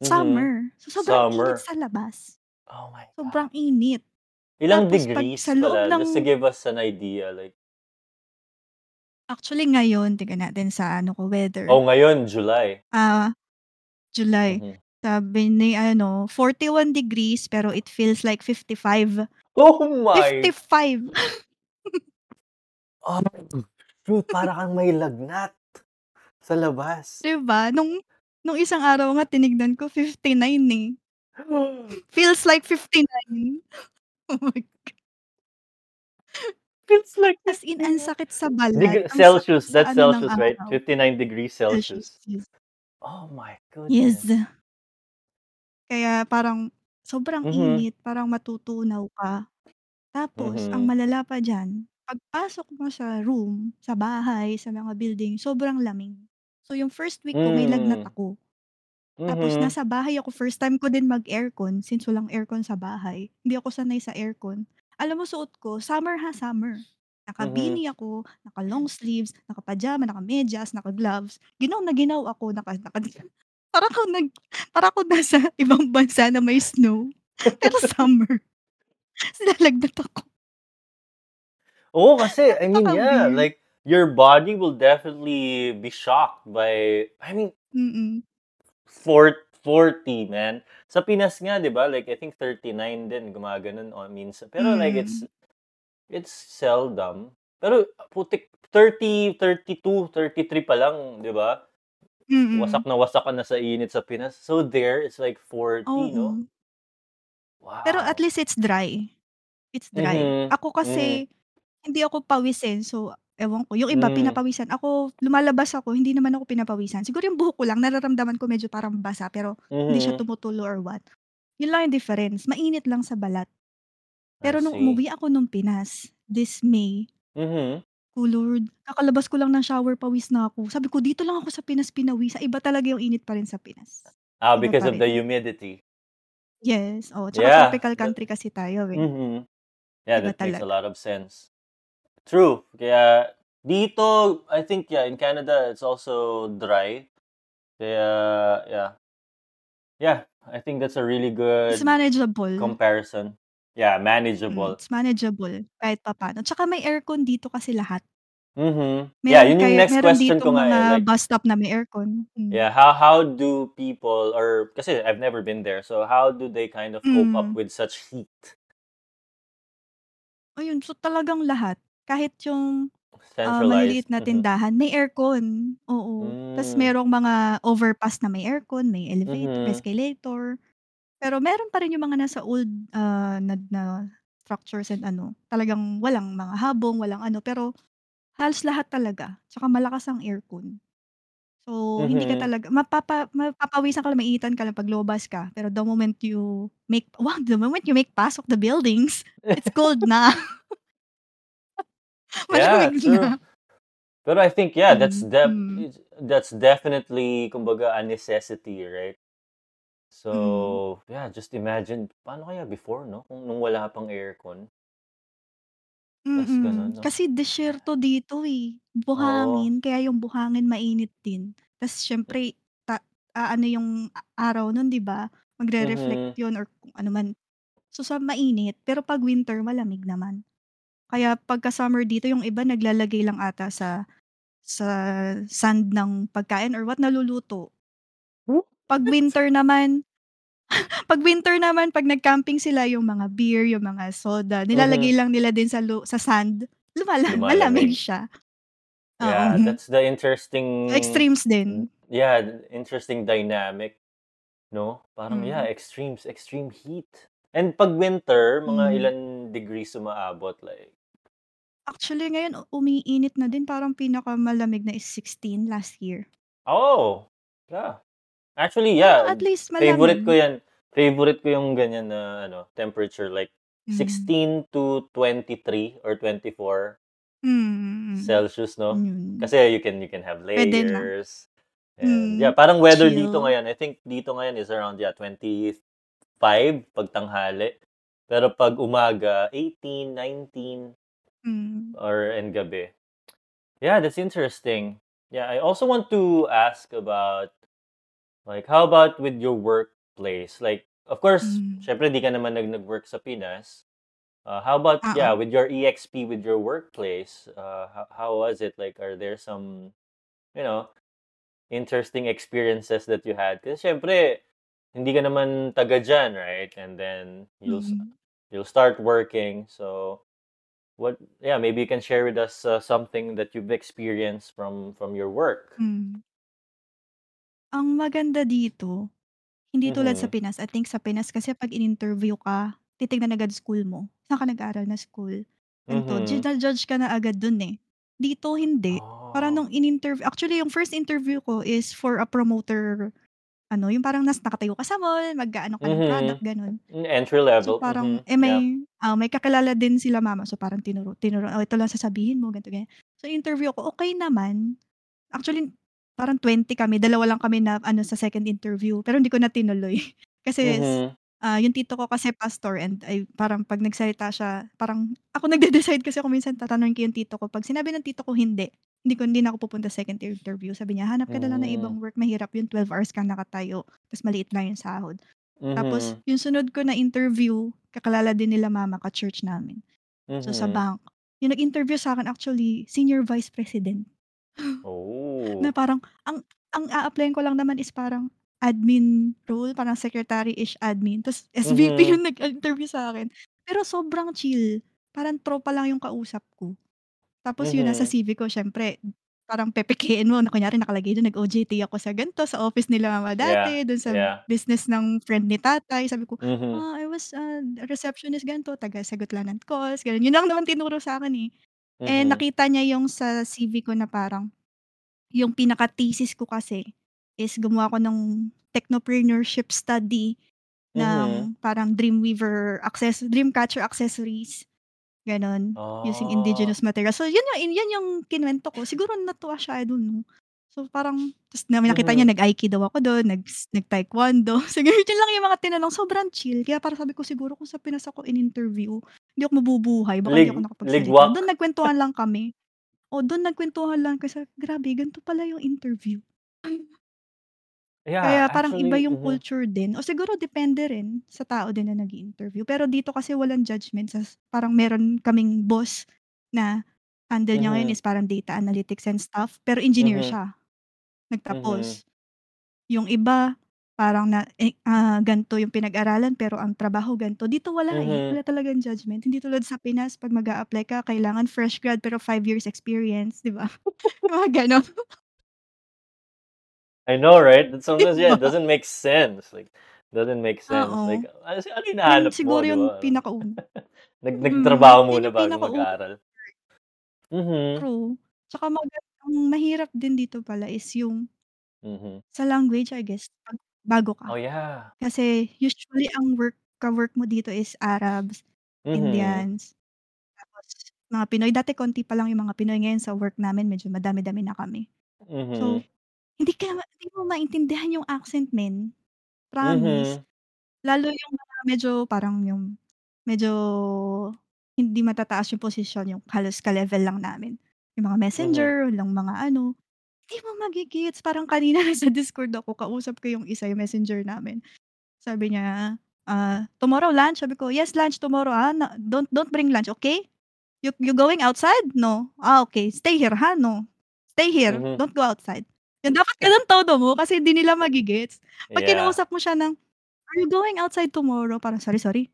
Summer. Mm-hmm. So, sobrang summer. Init sa labas. Oh my God. Sobrang init. Ilang tapos, degrees pag, sa loob pala? Ng, just to give us an idea, like, actually, ngayon, tingnan natin sa ano ko, weather. Oh, ngayon, July. Ah, uh, July. Mm-hmm. Sabi ni, ano, forty-one degrees, pero it feels like fifty-five. Oh my! fifty-five! Oh, shoot, para kang may lagnat sa labas. Diba? Nung, nung isang araw nga, tinignan ko, fifty-nine eh. Feels like fifty-nine. Oh my God. Feels like as in ang sakit sa balat. Deg- Celsius, that's ano Celsius, right? fifty-nine degrees Celsius. Celsius. Oh my goodness. Yes. Kaya parang sobrang mm-hmm. init, parang matutunaw ka. Tapos, mm-hmm. ang malala pa dyan, pagpasok mo sa room, sa bahay, sa mga building, sobrang lamig. So, yung first week ko, mm-hmm. may lagnat ako. Mm-hmm. Tapos, nasa bahay ako. First time ko din mag-aircon since walang aircon sa bahay. Hindi ako sanay sa aircon. Alam mo, suot ko, summer ha, summer. Nakabini mm-hmm. ako, naka-long sleeves, naka-pajama, naka-medyas, naka-gloves. Ginaw na ginaw ako, naka, naka, para ko nag, para ko nasa ibang bansa na may snow. Pero summer. Sinalagnat ako. Oo, kasi, I mean, yeah, like, your body will definitely be shocked by, I mean, mm-mm. forty, man. Sa Pinas nga, di ba? Like, I think thirty-nine din, gumaganon o minsan. Pero mm. like, it's, it's seldom. Pero, putik, thirty, thirty-two, thirty-three pa lang, di ba? Mm-mm. Wasak na wasak ka na sa init sa Pinas. So there, it's like forty, Oo. no? Wow. Pero at least it's dry. It's dry. Mm-hmm. Ako kasi, mm-hmm. hindi ako pawisin. So, ewan ko. Yung iba, mm-hmm. pinapawisan. Ako, lumalabas ako. Hindi naman ako pinapawisan. Siguro yung buhok ko lang, nararamdaman ko medyo parang basa. Pero mm-hmm. hindi siya tumutulo or what. Yun lang yung difference. Mainit lang sa balat. Pero nung umuwi ako nung Pinas, this May, mm-hmm. oh Lord, kakalabas ko lang ng shower, pawis na ako. Sabi ko, dito lang ako sa Pinas, pinawis. Sa iba talaga yung init pa rin sa Pinas. Ah, because of the humidity. Yes. Oh, tsaka yeah. tropical country kasi tayo. Eh. Mm-hmm. Yeah, iba that talaga. Makes a lot of sense. True. Kaya dito, I think, yeah, in Canada, it's also dry. Kaya, yeah. Yeah, I think that's a really good It's manageable. Comparison. Yeah, manageable. Mm, it's manageable kahit pa paano. Tsaka may aircon dito kasi lahat. Mhm. Yeah, yun yung kaya, next question ko nga. Meron dito mga like, bus stop na may aircon. Mm. Yeah, how how do people or kasi I've never been there. So how do they kind of cope mm. up with such heat? Ayun, so talagang lahat. Kahit yung uh, maliliit na tindahan, mm-hmm. may aircon. Oo. Mm. Tapos merong mga overpass na may aircon, may elevator, mm-hmm. escalator. Pero meron pa rin yung mga nasa old uh, na, na structures and ano. Talagang walang mga habong, walang ano. Pero halos lahat talaga. Tsaka malakas ang aircon. So, mm-hmm. hindi ka talaga, mapapa, mapapawisan ka lang, maiitan ka lang pag lobas ka. Pero the moment you make, wow, the moment you make pasok the buildings, it's cold na. Yeah, true. Na. But I think, yeah, that's de- mm-hmm. that's definitely, kumbaga, a necessity, right? So, mm. yeah, just imagine, paano kaya before, no? Kung nung wala pang aircon. Tapos ganun, no? Kasi desierto dito eh. Buhangin, oh. kaya yung buhangin mainit din. Tapos syempre, ta- uh, ano yung araw nun, di ba? Magre-reflect mm-hmm. yun or kung ano man. So, sa mainit, pero pag winter, malamig naman. Kaya pagka summer dito, yung iba naglalagay lang ata sa sa sand ng pagkain or what, naluluto. Pag winter naman, pag winter naman, pag nag-camping sila, yung mga beer, yung mga soda, nilalagay mm-hmm. lang nila din sa lo- sa sand, lumala- malamig siya. Yeah, um, that's the interesting... Extremes din. Yeah, interesting dynamic, no? Parang, mm-hmm. yeah, extremes, extreme heat. And pag winter, mga mm-hmm. ilan degrees umaabot, like... Actually, ngayon, umiinit na din. Parang pinakamalamig na is sixteen last year. Oh, yeah. Actually, yeah. At least malamig. Favorite ko yan. Favorite ko yung ganyan na ano, temperature like mm. sixteen to twenty-three or twenty-four mm. Celsius, no? Mm. Kasi you can you can have layers. And, mm. yeah, parang weather Chill. Dito ngayon. I think dito ngayon is around yeah, twenty-five pag tanghali. Pero pag umaga, eighteen, nineteen mm. or and gabi. Yeah, that's interesting. Yeah, I also want to ask about like, how about with your workplace? Like, of course, mm. syempre, di ka naman nag-work sa Pinas. Uh, how about, uh-uh. yeah, with your E X P, with your workplace, uh, how, how was it? Like, are there some, you know, interesting experiences that you had? Kasi syempre, hindi ka naman taga dyan, right? And then, you'll mm. you'll start working. So, what, yeah, maybe you can share with us uh, something that you've experienced from, from your work. Mm. Ang maganda dito, hindi tulad mm-hmm. sa Pinas. I think sa Pinas kasi pag in-interview ka, titignan agad school mo. Saan ka nag-aaral na school? Ganito, mm-hmm. judge ka na agad dun eh. Dito, hindi. Oh. Parang nung in-interview, actually yung first interview ko is for a promoter, ano, yung parang nas nakatayo ka sa mall, mag-ano ka ng mm-hmm. product, ganun. Entry level. So parang, mm-hmm. eh may, yeah. uh, may kakilala din sila mama. So parang tinuro, tinuro, oh, ito lang sasabihin mo, ganito, ganyan. So interview ko, okay naman. Actually, parang twenty kami, dalawa lang kami na ano sa second interview, pero hindi ko na tinuloy. Kasi mm-hmm. uh, yung tito ko kasi pastor and ay, parang pag nagsalita siya, parang ako nagde-decide kasi ako minsan tatanungin ko yung tito ko. Pag sinabi ng tito ko hindi, hindi ko hindi na ako pupunta sa second interview. Sabi niya, hanap ka na lang ng ibang work, mahirap yung twelve hours kang nakatayo, tapos maliit lang yung sahod. Mm-hmm. Tapos yung sunod ko na interview, kakalala din nila mama ka church namin. Mm-hmm. So sa bank, yung nag-interview sa akin actually, senior vice president. Oh. Na parang ang ang a-applyin ko lang naman is parang admin role, parang secretary-ish admin. Tapos S V P mm-hmm. yung nag-interview sa akin. Pero sobrang chill. Parang tropa lang yung kausap ko. Tapos mm-hmm. yun nasa C V ko, syempre, parang pepekein mo na kunyari nakalagay doon, nag-O J T ako sa ganito, sa office nila mama dati, yeah, doon sa yeah. business ng friend ni tatay. Sabi ko, mm-hmm. oh, I was uh, receptionist ganito, taga-sagot lang ng calls, ganun. Yun lang naman tinuro sa akin eh. Mm-hmm. Eh, nakita niya yung sa C V ko na parang, yung pinaka-thesis ko kasi is gumawa ko ng technopreneurship study ng mm-hmm. parang Dreamweaver, access, Dreamcatcher accessories. Ganon, oh. using indigenous materials. So, yun yung, yun yung kinwento ko. Siguro natuwa siya doon. No? So, parang, tapos namin nakita mm-hmm. niya, nag-aikido ako doon, nag, nag-taekwondo. Siguro yun lang yung mga tinanong. Sobrang chill. Kaya para sabi ko, siguro kung sa Pinas ako in-interview, hindi ako mabubuhay. Baka Lig- hindi ako nakapagsalita. Doon nagkwentuhan lang kami. O, doon nagkwentuhan lang kasi, grabe, ganito pala yung interview. Yeah, kaya parang actually, iba yung mm-hmm. culture din. O siguro depende rin sa tao din na nag-interview. Pero dito kasi walang judgment. Parang meron kaming boss na handle mm-hmm. niya ngayon is parang data analytics and stuff. Pero engineer mm-hmm. siya. Nagtapos. Mm-hmm. Yung iba, parang na, eh, uh, ganito yung pinag-aralan pero ang trabaho ganito. Dito wala mm-hmm. eh. Wala talagang judgment. Hindi tulad sa Pinas, pag mag apply ka, kailangan fresh grad pero five years experience. Diba? Mga ganon. I know, right? Sometimes, yeah, it doesn't make sense. Like, doesn't make sense. Uh-oh. Like, ano yung nahanap mo? Siguro yung diba? Pinakauna. Nag- nagtrabaho mm, muna bago mag-aaral. Mm-hmm. True. Tsaka mag- ang mahirap din dito pala is yung mm-hmm. sa language, I guess, bago ka. Oh, yeah. Kasi usually ang work ka-work mo dito is Arabs, mm-hmm. Indians, tapos mga Pinoy. Dati konti pa lang yung mga Pinoy. Ngayon sa work namin, medyo madami-dami na kami. Mm-hmm. So, Hindi ka hindi mo maintindihan yung accent, men. Promise. Mm-hmm. Lalo yung uh, medyo parang yung medyo hindi matataas yung position, yung halos ka-level lang namin. Yung mga messenger, mm-hmm. lang mga ano. Hindi mo magigits. Parang kanina sa Discord ako, kausap ko yung isa, yung messenger namin. Sabi niya, uh, tomorrow lunch? Sabi ko, yes, lunch tomorrow. Ah. No, don't don't bring lunch, okay? You you going outside? No. Ah, okay. Stay here, ha? No. Stay here. Mm-hmm. Don't go outside. Dapat ganun todo mo kasi hindi nila magigets. Pag yeah. kinausap mo siya ng, are you going outside tomorrow? Parang, sorry, sorry.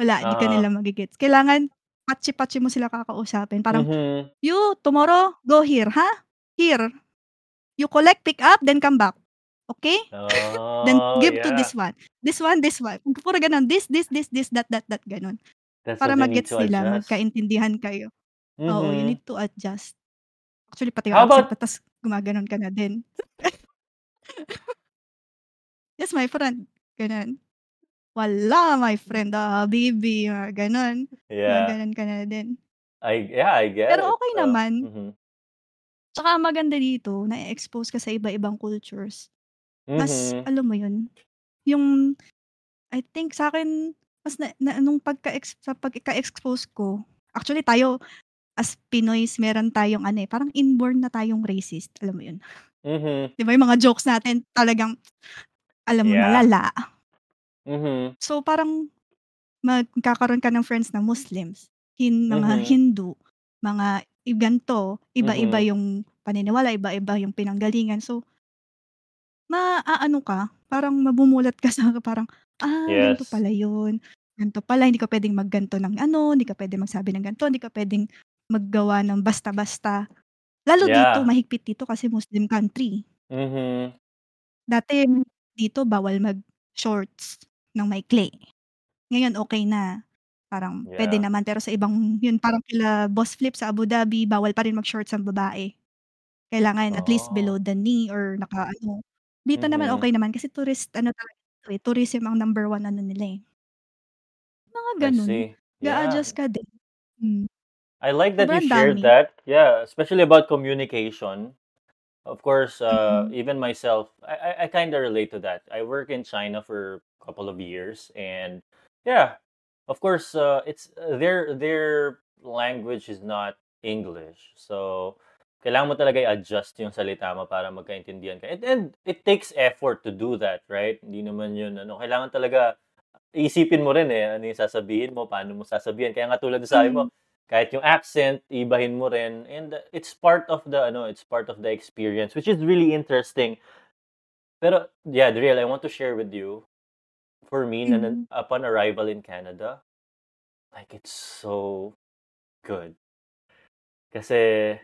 Wala, hindi uh-huh. ka nila magigets. Kailangan, patsi-patsi mo sila kakausapin. Parang, mm-hmm. you, tomorrow, go here, ha? Huh? Here. You collect, pick up, then come back. Okay? Oh, then give yeah. to this one. This one, this one. Puro ganun. This, this, this, this, that, that, that, ganun. That's para mag-gets nila, adjust. Magkaintindihan kayo. Mm-hmm. Oo, you need to adjust. Actually, pati yung accent, patas gumaganon ka na din. Yes, my friend. Ganon. Wala, my friend. Ah, baby. Ganon. Yeah. Gumaganon ka na din. I, yeah, I get Pero okay it. naman. Uh, mm-hmm. Tsaka maganda dito, na-expose ka sa iba-ibang cultures. Mas, mm-hmm. alam mo yun, yung, I think, sa akin, mas na, na, nung pagka-ex, sa pagka-expose ko, actually, tayo, as Pinoys, meron tayong ano eh, parang inborn na tayong racist. Alam mo yun? Mm-hmm. Di ba yung mga jokes natin talagang, alam mo, yeah. malala. Mm-hmm. So parang magkakaroon ka ng friends na Muslims, hin, mga mm-hmm. Hindu, mga ganito, iba-iba mm-hmm. yung paniniwala, iba-iba yung pinanggalingan. So, maaano ka, parang mabumulat ka sa parang, ah, yes. ganito pala yun. Ganito pala, hindi ka pwedeng magganto ng ano, hindi ka pwedeng magsabi ng ganito, hindi ka pwedeng maggawa ng basta-basta. Lalo yeah. dito, mahigpit dito kasi Muslim country. Mm-hmm. Dati dito, bawal mag-shorts ng maikli. Ngayon, okay na. Parang yeah. pwede naman, pero sa ibang, yun, parang kila Boss Flip sa Abu Dhabi, bawal pa rin mag-shorts ang babae. Kailangan oh. at least below the knee or naka ano. Dito mm-hmm. naman, okay naman kasi tourist, ano talaga ito eh, tourism ang number one ano nila eh. Mga ganun. Ga-adjust yeah. ka din. Hmm. I like that Sobrang you shared dami. that. Yeah, especially about communication. Of course, uh, mm-hmm. even myself, I, I, I kind of relate to that. I work in China for a couple of years, and yeah, of course, uh, it's their their language is not English, so kailangan mo talaga i-adjust yung salita mo para magkaintindihan ka. And, and it takes effort to do that, right? Hindi naman yun ano. Kailangan talaga isipin mo rin eh ano yung sasabihin mo, paano mo sasabihin. Kaya nga tulad sa sabi mo. Mm-hmm. Kahit yung accent, ibahin mo rin. And it's part of the, ano, it's part of the experience, which is really interesting. Pero, yeah, Drielle, I want to share with you, for me, mm-hmm. na, upon arrival in Canada, like, it's so good. Kasi,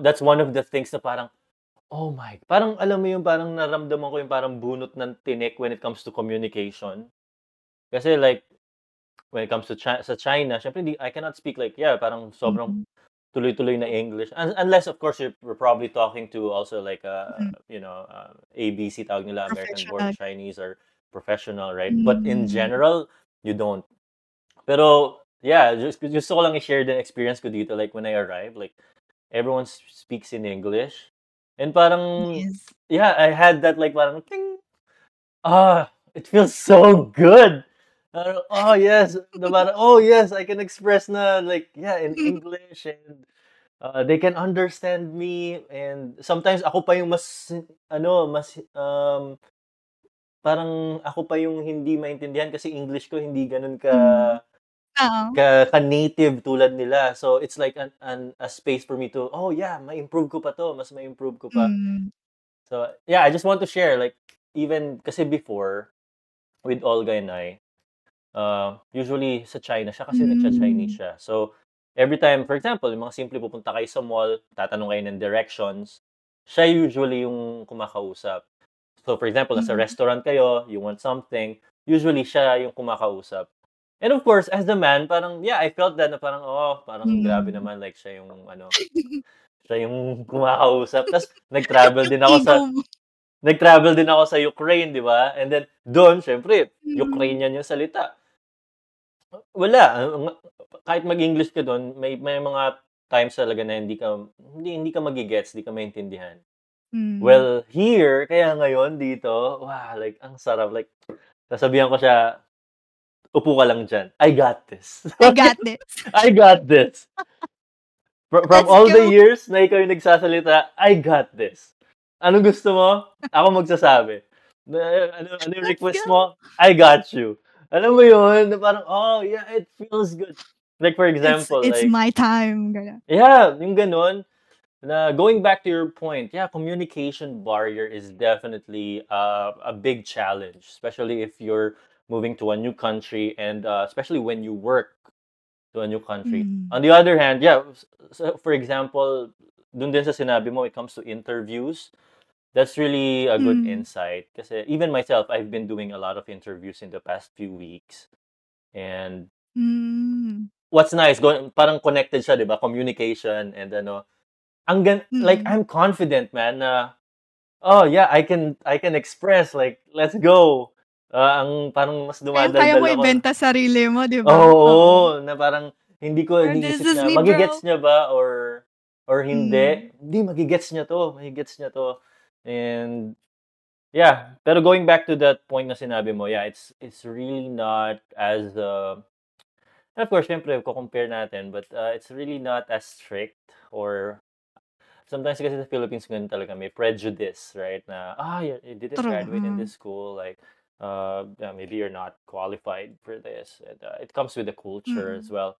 That's one of the things na parang, oh my, parang alam mo yung parang naramdaman ko yung parang bunot ng tinik when it comes to communication. Kasi like, when it comes to China, sa China, syempre, I cannot speak like, yeah, parang sobrang tuloy-tuloy na English. Unless, of course, you're probably talking to also like, a, mm-hmm. you know, uh, A B C, tawag nila, American-born Chinese or professional, right? Mm-hmm. But in general, you don't. Pero, yeah, just, just so lang i-share the experience ko dito. Like, when I arrived, like, everyone speaks in English. And parang, yes. yeah, I had that like, parang, ting! Ah, it feels so good! Uh, oh yes, the oh yes, I can express na like yeah in English and uh, they can understand me and sometimes ako pa yung mas ano mas um parang ako pa yung hindi maintindihan kasi English ko hindi ganun ka mm. ka, ka native tulad nila, so it's like an, an a space for me to oh yeah ma-improve ko pa to mas ma-improve ko pa mm. so yeah I just want to share like even kasi before with Olga and I. Uh, usually sa China siya kasi mm-hmm. nagcha-Chinese siya. So, every time, for example, yung mga simple pupunta kayo sa mall, tatanong kayo ng directions, siya usually yung kumakausap. So, for example, mm-hmm. nasa restaurant kayo, you want something, usually siya yung kumakausap. And of course, as the man, parang, yeah, I felt that na parang, oh, parang mm-hmm. grabe naman, like siya yung, ano, siya yung kumakausap. Tapos, nag-travel din ako sa... nag-travel din ako sa Ukraine, di ba? And then, doon, syempre, mm-hmm. Ukrainian yung salita. Wala, kahit mag-English ka doon, may may mga times talaga na hindi ka hindi hindi ka magi-gets, hindi ka maintindihan. Mm. Well, here kaya ngayon dito, wow, like ang sarap, like sasabihan ko siya, upo ka lang diyan. I got this. I got this. I got this. From, from all the years na ikaw yung nagsasalita, I got this. Ano gusto mo? Ako magsasabi. Ano ano yung request mo? I got you. Alam mo yun, parang, oh, yeah, it feels good. Like, for example, it's, it's like... It's my time. Gana. Yeah, yung ganun. Na, going back to your point, yeah, communication barrier is definitely uh, a big challenge, especially if you're moving to a new country and uh, especially when you work to a new country. Mm. On the other hand, yeah, so for example, dun din sa sinabi mo, it comes to interviews. That's really a good mm. insight. Kasi even myself, I've been doing a lot of interviews in the past few weeks. And mm. what's nice, go, parang connected siya, di ba? Communication and ano. Ang gan- mm. Like, I'm confident, man. Na, oh, yeah, I can I can express. Like, let's go. Uh, ang parang mas dumadal-dal ako. Kaya mo ibenta sarili mo, di ba? Oo, oh, oh. na parang hindi ko iniisip na, magigets niya ba? Or or hindi? Hindi, mm. magigets niya to. Magigets niya to. And yeah, pero going back to that point na sinabi mo, yeah, it's it's really not as uh, of course, syempre ko-compare natin, but uh, it's really not as strict or sometimes kasi sa Philippines ganun talaga may prejudice, right? Na ah, you didn't graduate in this school, like uh maybe you're not qualified for this. And, uh, it comes with the culture mm-hmm. as well.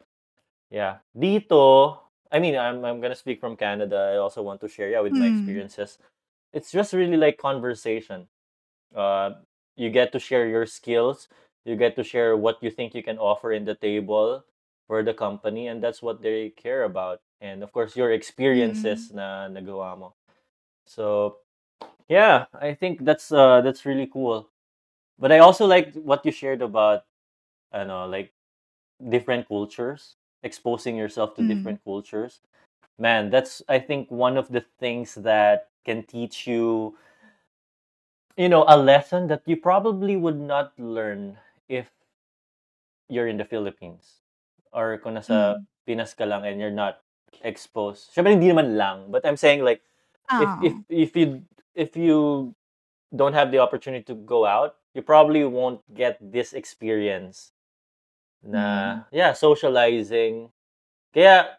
Yeah. Dito, I mean, I'm I'm going to speak from Canada. I also want to share yeah with mm-hmm. my experiences. It's just really like conversation. Uh, you get to share your skills. You get to share what you think you can offer in the table for the company. And that's what they care about. And of course, your experiences mm-hmm. na nagawa mo. So, yeah, I think that's uh, that's really cool. But I also like what you shared about, I don't know, like different cultures, exposing yourself to mm-hmm. different cultures. Man, that's, I think, one of the things that can teach you, you know, a lesson that you probably would not learn if you're in the Philippines or kung nasa mm. Pinas ka lang and you're not exposed. Syempre hindi naman lang, but I'm saying like oh. if if if you if you don't have the opportunity to go out, you probably won't get this experience. Na mm. yeah, socializing. Kaya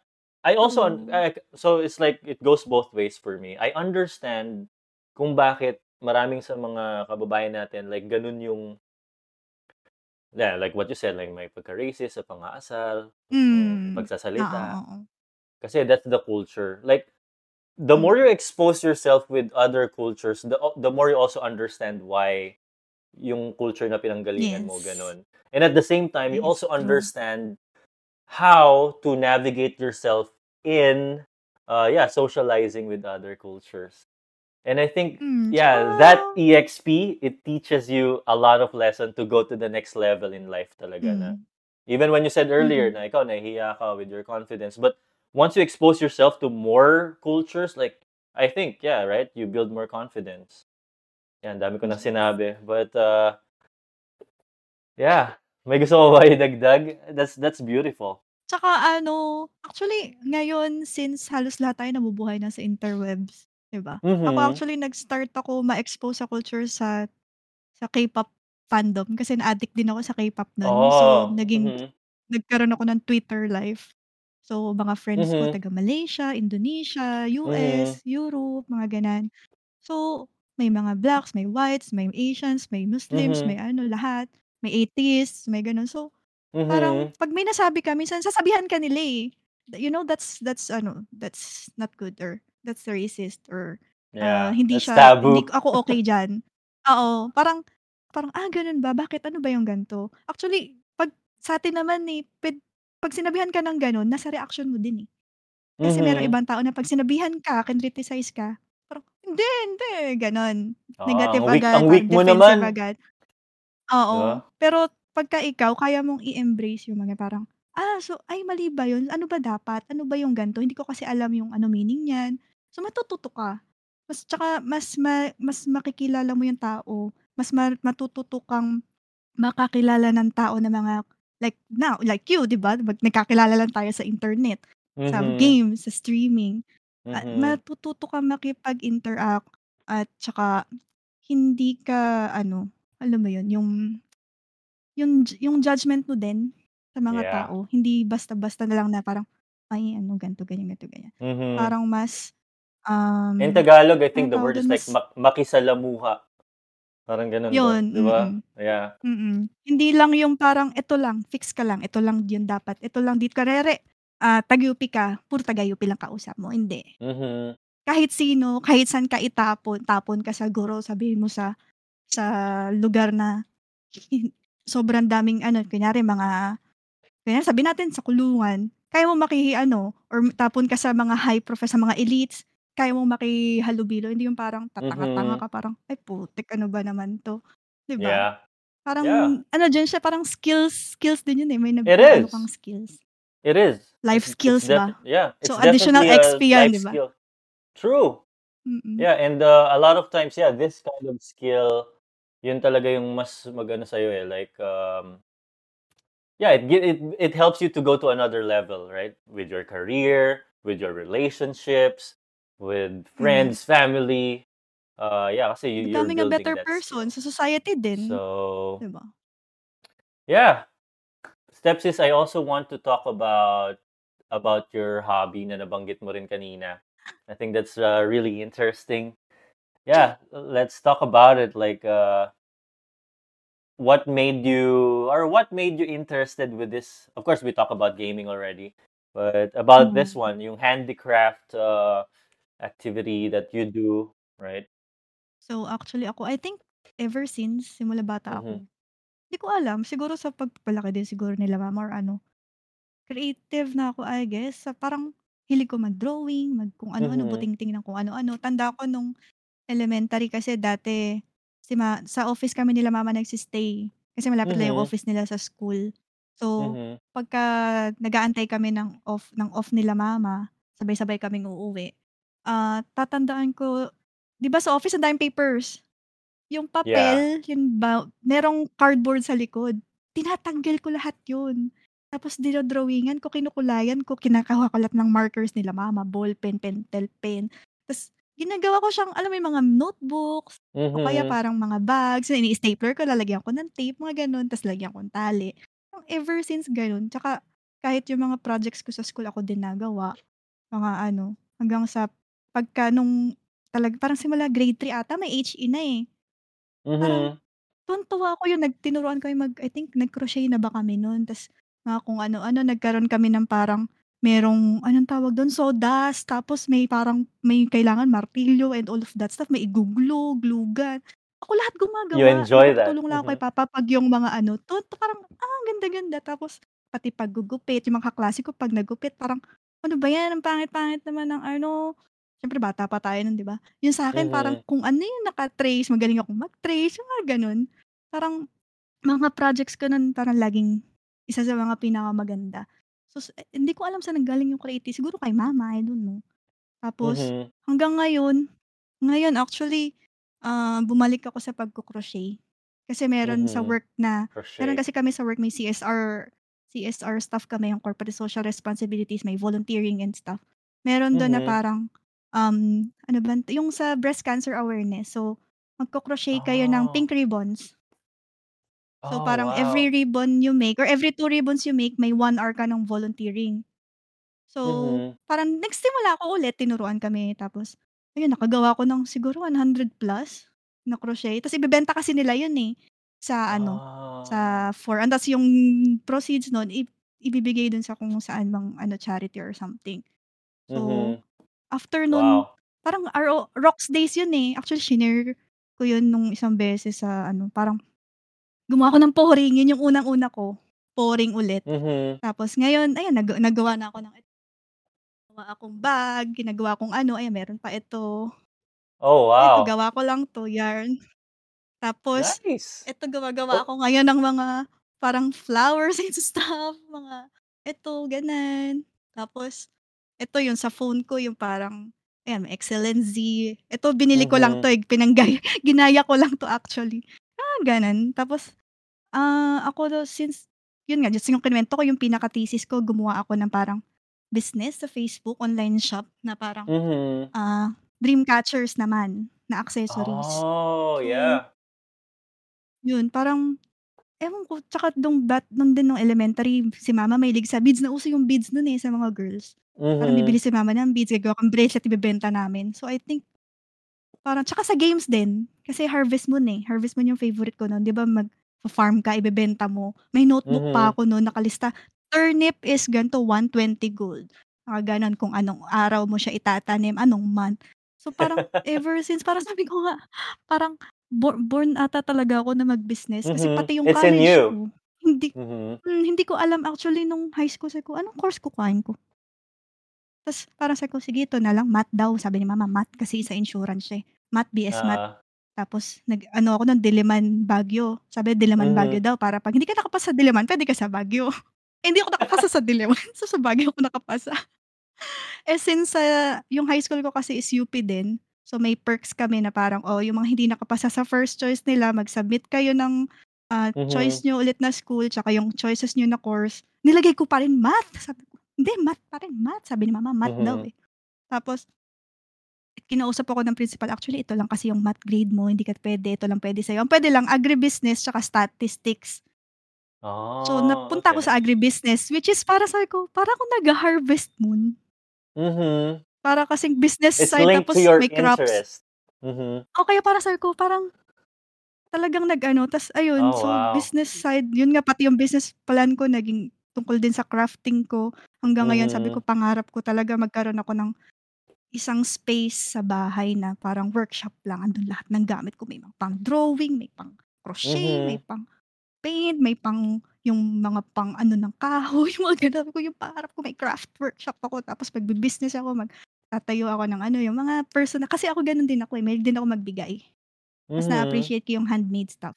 I also, I, so it's like, it goes both ways for me. I understand kung bakit maraming sa mga kababayan natin, like, ganun yung, yeah, like what you said, like, may pagka-racist, sa pang-aasal, mm. pagsasalita. Oh. Kasi that's the culture. Like, the more you expose yourself with other cultures, the, the more you also understand why yung culture na pinanggalingan yes. mo, ganun. And at the same time, you also understand how to navigate yourself in uh, yeah, socializing with other cultures. And I think, mm, yeah, so... that E X P, it teaches you a lot of lesson to go to the next level in life talaga mm. na. Even when you said earlier mm. na ikaw, nahihiya ka with your confidence. But once you expose yourself to more cultures, like, I think, yeah, right? You build more confidence. Yan, dami ko nang sinabi. But, uh, yeah, may gusto ko ba idagdag? That's, that's beautiful. Tsaka ano, actually, ngayon, since halos lahat tayo nabubuhay na sa interwebs, diba? Mm-hmm. Ako actually nag-start ako ma-expose sa culture sa sa K-pop fandom kasi na-addict din ako sa K-pop noon. Oh. So naging mm-hmm. nagkaroon ako ng Twitter live. So mga friends mm-hmm. ko taga Malaysia, Indonesia, U S, mm-hmm. Europe, mga ganan. So may mga blacks, may whites, may Asians, may Muslims, mm-hmm. may ano lahat, may atheists, may ganun. So mm-hmm. parang pag may nasabi ka, minsan sasabihan ka nila eh. You know, that's that's ano, that's not good or that's racist or uh, yeah, hindi siya, hindi ako okay dyan. Oo, parang, parang, ah, ganun ba? Bakit? Ano ba yung ganito? Actually, pag sa atin naman eh, ped, pag sinabihan ka ng ganun, nasa reaction mo din eh. Kasi mm-hmm. merong ibang tao na pag sinabihan ka, kinriticize ka, parang, hindi, hindi, ganun. Oh, negative ang agad, ang weak mo naman. Agad. Oo, yeah. Pero pagka ikaw, kaya mong i-embrace yung mga parang, ah, so, ay, mali ba yun? Ano ba dapat? Ano ba yung ganito? Hindi ko kasi alam yung ano meaning niyan. So matututo ka. Mas tsaka mas ma, mas makikilala mo yung tao, mas ma, matututo kang makakilala ng tao na mga like now, like you, 'di ba? Nagkakilala lang tayo sa internet, mm-hmm. sa games, sa streaming. Mm-hmm. At matututo kang makipag-interact at tsaka hindi ka ano, alam mo 'yun, yung yung yung judgment mo din sa mga yeah. tao, hindi basta-basta na lang na parang ay, ano, ganito, ganyan, ganito, ganyan. Mm-hmm. Parang mas, um... in Tagalog, I think the word is mas... like, mak- makisalamuha. Parang ganun. Yun. Di ba? Mm-hmm. Yeah. Mm-hmm. Hindi lang yung parang, ito lang, fix ka lang, ito lang yun dapat, ito lang dito ka, rere, uh, tag-U P ka, puro tag-U P lang kausap mo. Hindi. Mm-hmm. Kahit sino, kahit saan ka itapon, tapon ka sa guro, sabihin mo sa, sa lugar na, sobrang daming, ano, kunyari, mga, kunyari, sabihin natin, sa kulungan, kaya mo maki, ano, or tapon ka sa mga high profile, sa mga elites, kaya mo makihalubilo. Hindi yung parang tatanga-tanga ka, parang, ay putik, ano ba naman to? Diba? Yeah. Parang, yeah. ano dyan siya, parang skills, skills din yun eh. May nabibigyan kang skills. It is. Life skills defi- ba? Yeah. It's so, additional X P yan, diba? Skill. True. Mm-mm. Yeah, and uh, a lot of times, yeah, this kind of skill, yun talaga yung mas magano sa'yo eh. Like, um, yeah, it it it helps you to go to another level, right? With your career, with your relationships, with friends, mm-hmm. family. Uh, yeah, kasi you, you're building a better that person sa society din. So, diba? Yeah. Stepsis, I also want to talk about about your hobby na nabanggit mo rin kanina. I think that's uh, really interesting. Yeah, let's talk about it. Like, uh, what made you, or what made you interested with this? Of course, we talk about gaming already, but about mm. this one, yung handicraft uh, activity that you do, right? So actually, ako, I think ever since simula bata ako, mm-hmm. di ko alam. Siguro sa pagpalaki din siguro nila mama or ano. Creative na ako, I guess. Sa parang hilig ko mag-drawing, mag kung ano-ano, mm-hmm. buting-ting ng kung ano-ano. Tanda ko nung elementary kasi dati. Si ma, sa office kami nila mama nagsistay. Kasi malapit mm-hmm. lang yung office nila sa school. So, mm-hmm. pagka nagaantay kami ng off ng off nila mama, sabay-sabay kaming uuwi. Ah, uh, tatandaan ko, 'di ba sa office ang daming papers? Yung papel, yeah. yung ba, merong cardboard sa likod. Tinatanggal ko lahat 'yun. Tapos dinodrawingan ko, kinukulayan ko, kinakawa ko lahat ng markers nila mama, ball pen, pentel pen. Tapos ginagawa ko siyang, alam mo, mga notebooks, mm-hmm. o kaya parang mga bags, ini-stapler ko, lalagyan ko ng tape, mga ganun, tas lagyan ko ng tali. Ever since ganun, tsaka kahit yung mga projects ko sa school, ako din nagawa, mga ano, hanggang sa, pagka nung, talag, parang simula grade three ata, may H E na eh. Mm-hmm. Parang, tuntua ako yun, nagtinuruan kami mag, I think, nag-crochet na ba kami nun, tas mga kung ano-ano, nagkaroon kami ng parang, merong, anong tawag doon? Sodas, tapos may parang, may kailangan martilyo and all of that stuff. May iguglo, glugan. Ako lahat gumagawa. You enjoy that. Tulong lang ako mm-hmm. kay Papa pag yung mga ano, to, to parang, ah, ganda-ganda. Tapos, pati pag gugupit, yung mga kaklase ko, pag nagupit, parang, ano ba yan? Ang pangit-pangit naman ng ano. Siyempre, bata pa tayo nun, di ba? Yung sa akin, mm-hmm. parang kung ano yung nakatrace, magaling akong mag-trace, yung mga ganun. Parang, mga projects ko nun, parang laging isa sa mga pinakamaganda. So, hindi ko alam saan nanggaling yung quality. Siguro kay mama, I don't know. Tapos, mm-hmm. hanggang ngayon, ngayon, actually, uh, bumalik ako sa pagkukrochet. Kasi meron mm-hmm. sa work na, crochet. Meron kasi kami sa work, may C S R, C S R stuff kami, yung corporate social responsibilities, may volunteering and stuff. Meron doon mm-hmm. na parang, Um, ano ba? Yung sa breast cancer awareness. So, magko-crochet kayo oh. ng pink ribbons. So, oh, parang wow. every ribbon you make, or every two ribbons you make, may one hour ka ng volunteering. So, mm-hmm. parang nagsimula ako ulit, tinuruan kami. Tapos, ayun, nakagawa ko ng siguro one hundred plus na crochet. Tapos, ibibenta kasi nila yun eh. Sa ano, oh. sa for. And tapos yung proceeds nun, i- ibibigay dun sa kung saan mang ano, charity or something. So, mm-hmm. after nun, wow. parang R O, Rocks Days yun eh. Actually, shinare ko yun nung isang beses sa ano, parang gumawa ko ng pouring. Yun yung unang-una ko. Pouring ulit. Mm-hmm. Tapos ngayon, ayan, nag- nagawa na ako ng ito. Gawa akong bag, ginagawa kong ano, ayan, meron pa ito. Oh, wow. Ito, gawa ko lang to, yarn. Tapos, nice. Ito, gawa-gawa oh. ako ngayon ng mga parang flowers and stuff. Mga, ito, ganun. Tapos, ito yung sa phone ko, yung parang, ayan, Excellency. Ito, binili ko mm-hmm. lang to, eh, pinanggay. Ginaya ko lang to actually. Ah, ganun. Tapos, uh, ako, since, yun nga, just yung kinwento ko, yung pinaka-thesis ko, gumawa ako ng parang business sa Facebook, online shop, na parang mm-hmm. uh, dream catchers naman, na accessories. Oh, so, yeah. Yun, parang, ewan ko, tsaka nung bat, nung din nung elementary, si mama may lig sa beads, na uso yung beads nun eh, sa mga girls. Mm-hmm. Parang bibili si mama ng beads, gagawa kang bracelet, ibibenta namin. So I think, parang, tsaka sa games din, kasi Harvest Moon eh, Harvest Moon yung favorite ko nun, di ba, mag-farm ka, ibibenta mo. May notebook mm-hmm. pa ako nun, nakalista, turnip is ganito, one hundred twenty gold. Naka ganon kung anong araw mo siya itatanim, anong month. So parang, ever since, parang sabi ko nga, parang, Born, born ata talaga ako na mag-business kasi mm-hmm. pati yung it's college ko hindi mm-hmm. mm, hindi ko alam actually nung high school sa ko anong course kukuhain ko. Tapos parang sa ko sige ito na lang math daw sabi ni mama math kasi sa insurance eh. Math B S uh, math. Tapos nag ano ako ng Diliman Baguio. Sabi Diliman mm-hmm. Baguio daw para pag hindi ka nakapasa sa Diliman pwede ka sa Baguio. Eh, hindi ako nakapasa sa Diliman. So sa Baguio ako nakapasa. Eh since uh, yung high school ko kasi is U P din. So, may perks kami na parang, oh, yung mga hindi nakapasa sa first choice nila, mag-submit kayo ng uh, mm-hmm. choice nyo ulit na school, tsaka yung choices nyo na course. Nilagay ko pa rin math. Sabi ko, hindi, math pa rin, math. Sabi ni mama, math mm-hmm. daw eh. Tapos, kinausap ako ng principal, actually, ito lang kasi yung math grade mo, hindi ka pwede, ito lang pwede sa'yo. Ang pwede lang, agribusiness, tsaka statistics. Oh, so, napunta okay. ko sa agribusiness, which is para sa ko, para ko nag-harvest moon. Mm-hmm. Para kasing business it's side tapos may crops. Mm-hmm. O kaya para sa ko, parang talagang nag-ano. Tapos ayun, oh, so wow. business side, yun nga pati yung business plan ko, naging tungkol din sa crafting ko. Hanggang mm-hmm. ngayon, sabi ko, pangarap ko talaga magkaroon ako ng isang space sa bahay na parang workshop lang. Andun lahat ng gamit ko. May pang-drawing, may pang-crochet, mm-hmm. may pang-paint, may pang- yung mga pang ano ng kahoy. Yung mga ganap ko, yung pangarap ko, may craft workshop ako. Tapos magbe-business ako, mag- tatayo ako ng ano, yung mga personal. Kasi ako ganun din ako eh. May din ako magbigay. Mas mm-hmm. na-appreciate ko yung handmade stuff.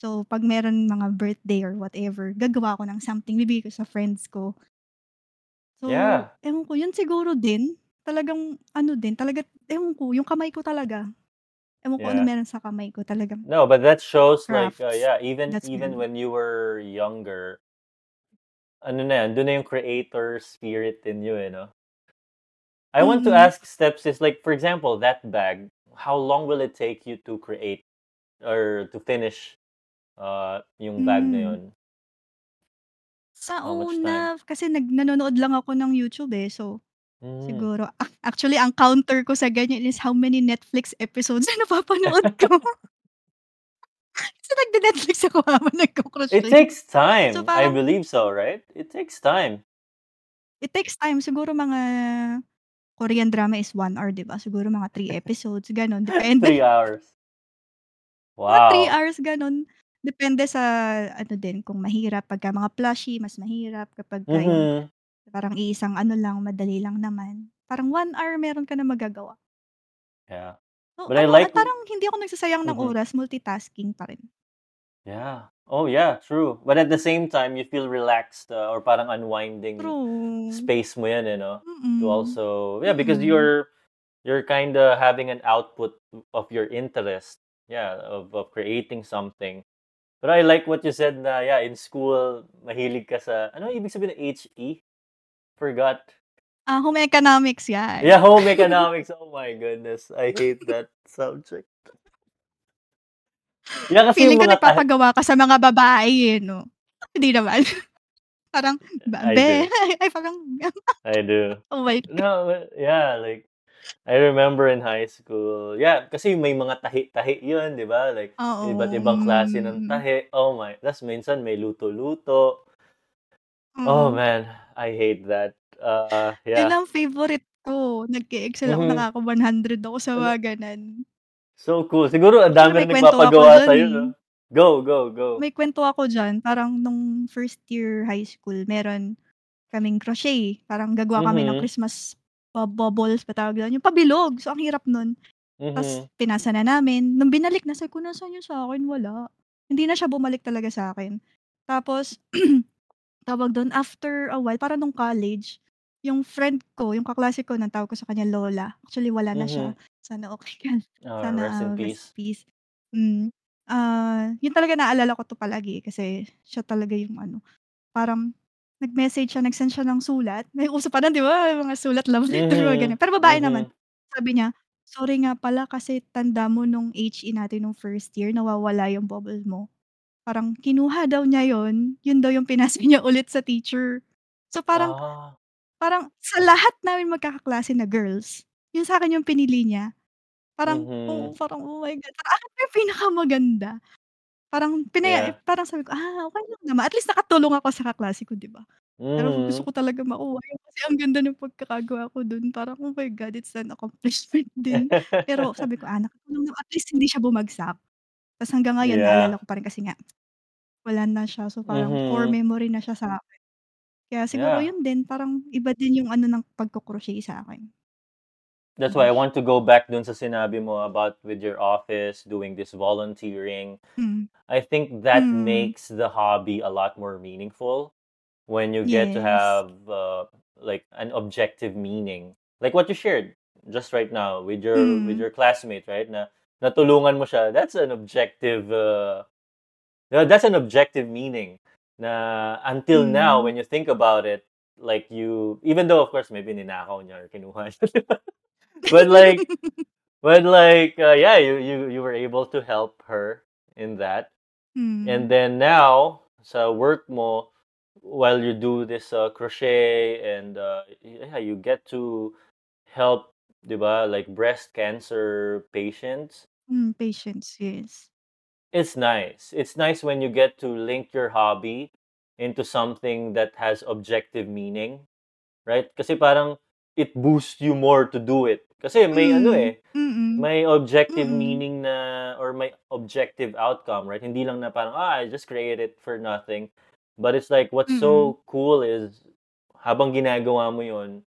So, pag meron mga birthday or whatever, gagawa ako ng something. Bibigay ko sa friends ko. So, yeah. ewan ko, yun siguro din. Talagang, ano din, talaga, ewan ko, yung kamay ko talaga. Ewan yeah. ko ano meron sa kamay ko talaga. No, but that shows crafts. Like, uh, yeah, even That's even when you were younger, ano na yan, doon na yung creator spirit in you eh, no? I want to ask steps is like, for example, that bag, how long will it take you to create or to finish uh, yung bag mm. na yun? Sa una, kasi nag, nanonood lang ako ng YouTube eh, so mm. siguro, actually, ang counter ko sa ganyan is how many Netflix episodes na napapanood ko. Kasi nag-Netflix ako habang nagko-crochet. It takes time. So, parang, I believe so, right? It takes time. It takes time. Siguro mga... Korean drama is one hour, di ba? Siguro mga three episodes, ganun. Depende. Three hours. Wow. Mga three hours, ganun. Depende sa, ano din, kung mahirap. Pagka mga plushie, mas mahirap. Kapag mm-hmm. Parang iisang ano lang, madali lang naman. Parang one hour meron ka na magagawa. Yeah. So, But I ano, like... At parang hindi ako nagsasayang ng mm-hmm. oras, multitasking pa rin. Yeah. Oh, yeah, true. But at the same time, you feel relaxed uh, or parang unwinding true. Space mo yan, you know? Mm-mm. To also... Yeah, because Mm-mm. you're you're kind of having an output of your interest. Yeah, of, of creating something. But I like what you said na, yeah, in school, mahilig ka sa... Ano ibig sabihin na H E? Forgot. Ah, uh, home economics, yeah. Yeah, home economics. Oh my goodness. I hate that subject. Yeah, kasi feeling ko nagpapagawa ka sa mga babae, eh, no? Hindi naman. Parang, babe. Ay, parang... I do. Oh my God. No, yeah, like, I remember in high school, yeah, kasi may mga tahi-tahi yun, di ba? Like, oh, iba't ibang klase ng tahi. Oh my, that's minsan may luto-luto. Mm. Oh man, I hate that. Uh, yeah. Yan ang favorite ko. Nag-excel ako, mm-hmm. nakaka-one hundred ako sa mga ganan. So cool. Siguro, ang dami rin nagpapagawa sa'yo, no? Go, go, go. May kwento ako dyan. Parang nung first year high school, meron kaming crochet. Parang gagawa kami mm-hmm. ng Christmas bubbles, patawag doon. Yung pabilog. So, ang hirap nun. Mm-hmm. Tapos, pinasa na namin. Nung binalik na, sabi ko, nasan yun sa akin? Wala. Hindi na siya bumalik talaga sa akin. Tapos, tawag doon, after a while, parang nung college, yung friend ko, yung kaklase ko, nang tawag ko sa kanya Lola. Actually, wala na siya. Mm-hmm. Sana okay ka. Oh, Sana rest in uh, peace. Rest peace. Mm. Uh, yun talaga naalala ko to palagi kasi siya talaga yung ano. Parang nag-message siya, nag-send siya ng sulat. May usapan na, di ba? Mga sulat, love letter, mm-hmm. ganyan. Pero babae mm-hmm. naman. Sabi niya, sorry nga pala kasi tanda mo nung H E natin nung first year, nawawala yung bubble mo. Parang kinuha daw niya yon. Yun daw yung pinasa niya ulit sa teacher. So parang... Ah. Parang sa lahat namin magkakaklase na girls, yun sa akin yung pinili niya. Parang, mm-hmm. oh, parang, oh my God. Parang akin yung pinakamaganda. Parang, pinaya, yeah. parang sabi ko, ah, okay lang naman. At least nakatulong ako sa kaklase ko, di ba? Mm-hmm. Pero gusto ko talaga makuha. Kasi ang ganda ng pagkakagawa ko dun. Parang, oh my God, it's an accomplishment din. Pero sabi ko, ah, nakatulong naman. At least hindi siya bumagsak. Tapos hanggang ngayon, yeah. naalala ko pa rin kasi nga, wala na siya. So parang mm-hmm. core memory na siya sa akin. Kaya siguro yeah. yun din, parang iba din yung ano ng pagkukrochet sa akin. That's why I want to go back dun sa sinabi mo about with your office, doing this volunteering. Mm. I think that mm. makes the hobby a lot more meaningful when you get yes. to have uh, like an objective meaning. Like what you shared just right now with your mm. with your classmate, right? Na natulungan mo siya. That's an objective uh, that's an objective meaning. Na until mm. now, when you think about it, like you, even though of course maybe ninakaw niya or kinuha niya, but like, but like, uh, yeah, you you you were able to help her in that, mm. and then now sa work mo, while you do this uh, crochet and uh, yeah, you get to help, diba, like breast cancer patients. Mm, patients, yes. It's nice. It's nice when you get to link your hobby into something that has objective meaning, right? Kasi parang it boosts you more to do it. Kasi may mm. ano eh, Mm-mm. may objective Mm-mm. meaning na or may objective outcome, right? Hindi lang na parang ah, I just created it for nothing. But it's like what's Mm-mm. so cool is habang ginagawa mo 'yon,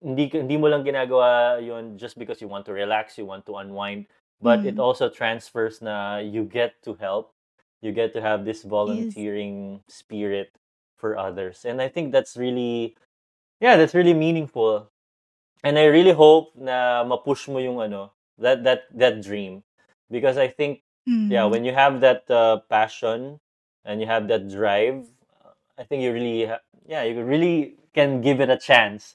hindi hindi mo lang ginagawa 'yon just because you want to relax, you want to unwind. But mm. it also transfers na you get to help. You get to have this volunteering yes. spirit for others. And I think that's really, yeah, that's really meaningful. And I really hope na ma-push mo yung ano, that that that dream. Because I think, mm. yeah, when you have that uh, passion and you have that drive, I think you really, ha- yeah, you really can give it a chance.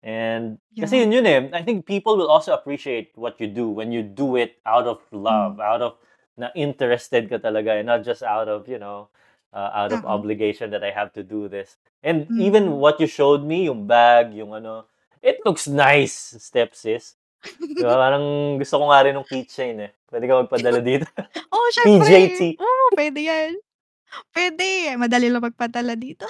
And yeah. kasi yun yun eh, I think people will also appreciate what you do when you do it out of love, mm. out of na interested ka talaga, and not just out of, you know, uh, out of uh-huh. obligation that I have to do this. And mm. even what you showed me, yung bag, yung ano, it looks nice, step sis. Diba? Parang gusto ko nga rin ng keychain eh. Pwede ka magpadala dito. Oh, syempre. P J T. Oh, pwede yan. Pwede. Madali lang magpadala dito.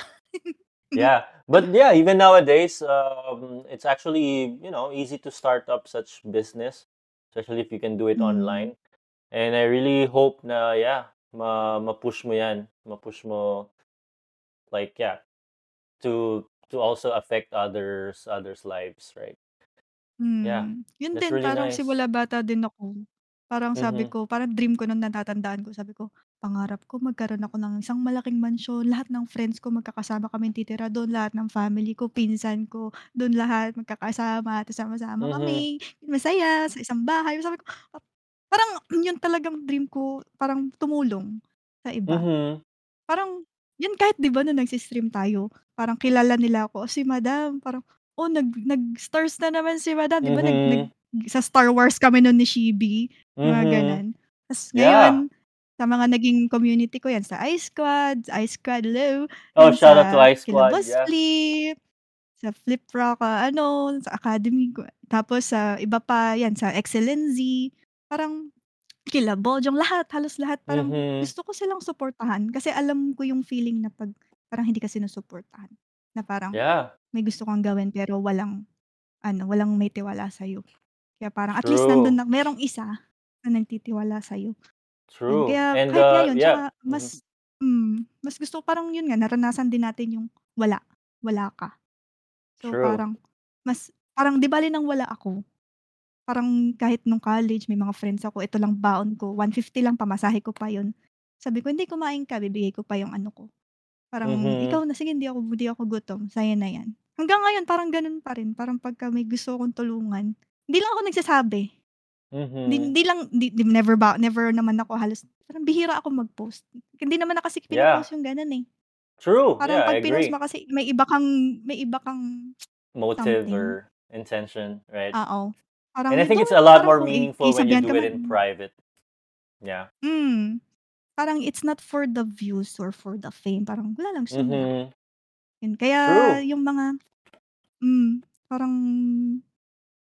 Yeah, but yeah, even nowadays, um, it's actually, you know, easy to start up such business, especially if you can do it mm-hmm. online. And I really hope na, yeah, ma- ma-push mo yan, ma-push mo, like, yeah, to to also affect others others lives, right? Yeah, Hmm. Yun that's din, really parang nice. simula bata din ako. Parang sabi Mm-hmm. ko, parang dream ko nung natatandaan ko. Sabi ko, pangarap ko magkaroon ako ng isang malaking mansyon. Lahat ng friends ko magkakasama kami titira doon. Lahat ng family ko, pinsan ko, doon lahat magkakasama. Tapos sama-sama Mm-hmm. kami. Masaya sa isang bahay. Sabi ko, "Ah," parang yun talagang dream ko. Parang tumulong sa iba. Mm-hmm. Parang, yun kahit di ba na nagsistream tayo, parang kilala nila ako, "Oh, si madam, parang, oh, nag, nag-stars na naman si madam." Di ba, nag, nag, Mm-hmm. sa Star Wars kami noon ni Shibi, mga Mm-hmm. ganan. Tapos Yeah. ngayon, sa mga naging community ko yan, sa Ice Squad, sa Ice Squad Live, Oh, yan shout out to sa Ice Squad. Kilabos Yeah. Flip, sa Flip Rock, ah, ano, sa Academy ko. Tapos sa iba pa, yan, sa Excellency, parang kilabog, yung lahat, halos lahat, parang Mm-hmm. gusto ko silang suportahan kasi alam ko yung feeling na pag parang hindi ka sinusuportahan. Na parang Yeah. may gusto kang gawin pero walang, ano, walang may tiwala sa'yo. Kaya parang at least nandun True. na, merong isa na nagtitiwala sa'yo. Yan, True. kaya And kahit uh ngayon, yeah. tsaka Mm-hmm. mas, mm, mas gusto ko parang yun nga, naranasan din natin yung wala, wala ka. So True. parang, mas, parang di bali nang wala ako, parang kahit nung college, may mga friends ako, ito lang baon ko, one fifty lang, pamasahe ko pa yun. Sabi ko, hindi kumain ka, bibigay ko pa yung ano ko. Parang, ikaw Mm-hmm. na, sige, hindi ako, hindi ako gutom, saya na yan. Hanggang ngayon, parang ganun pa rin. Parang pagka may gusto akong tulungan, hindi lang ako nagsasabi. Hindi, Mm-hmm. hindi lang, di, di- never ba, never naman ako halos, parang bihira ako mag-post. Hindi naman na kasi Yeah. pinapost yung ganun eh. True. Parang Yeah, I pag pinost agree. mo kasi, may iba kang, may iba kang Motive something. or intention, right? Oo. Parang, And I think ito, it's a lot parang more kung i- meaningful when you isabihan do ka it man, in private. Yeah. mm, parang it's not for the views or for the fame. Parang wala lang gusto nila. Mm-hmm. Yun. Kaya True. yung mga, mm, parang,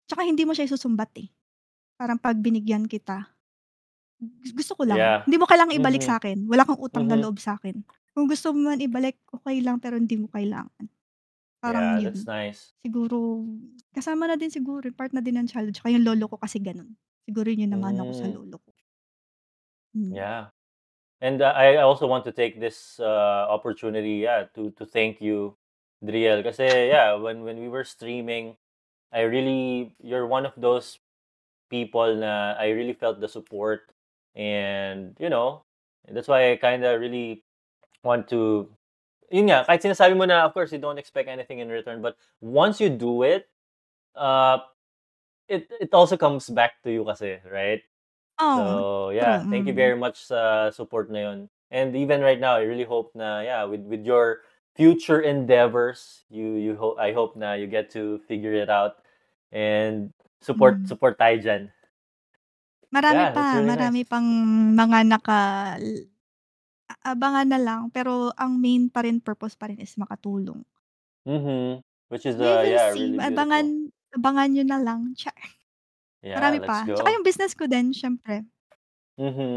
tsaka hindi mo siya isusumbat eh. Parang pag binigyan kita, gus- gusto ko lang. Yeah. Hindi mo kailangang ibalik Mm-hmm. sa akin. Wala kang utang na Mm-hmm. loob sa akin. Kung gusto mo man ibalik, okay lang, pero hindi mo kailangan. Parang Yeah, that's yun. nice. Siguro, kasama na din siguro, part na din ng childhood. Tsaka yung lolo ko kasi ganun. Siguro yun yung naman ako sa Mm, lolo ko. Mm. yeah. And uh, I I also want to take this uh, opportunity, yeah, to to thank you, Driel. Kasi yeah, when when we were streaming, I really you're one of those people na I really felt the support, and you know, that's why I kind of really want to yun nga, kahit sinasabi mo na, of course, you don't expect anything in return, but once you do it, uh, it it also comes back to you kasi, right? Oh, So, true. yeah, thank you Mm. very much sa support na yun. And even right now, I really hope na, yeah, with with your future endeavors, you you hope I hope na you get to figure it out and support Mm. support tayo dyan. Marami Yeah, that's pa, really marami nice. pang mga naka abangan na lang pero ang main pa rin purpose pa rin is makatulong. Mm-hmm. Which is We uh will yeah, see. really Abangan beautiful. abangan nyo na lang. Char. Yeah, Marami let's pa. Tsaka go. yung business ko din, syempre. Mm-hmm.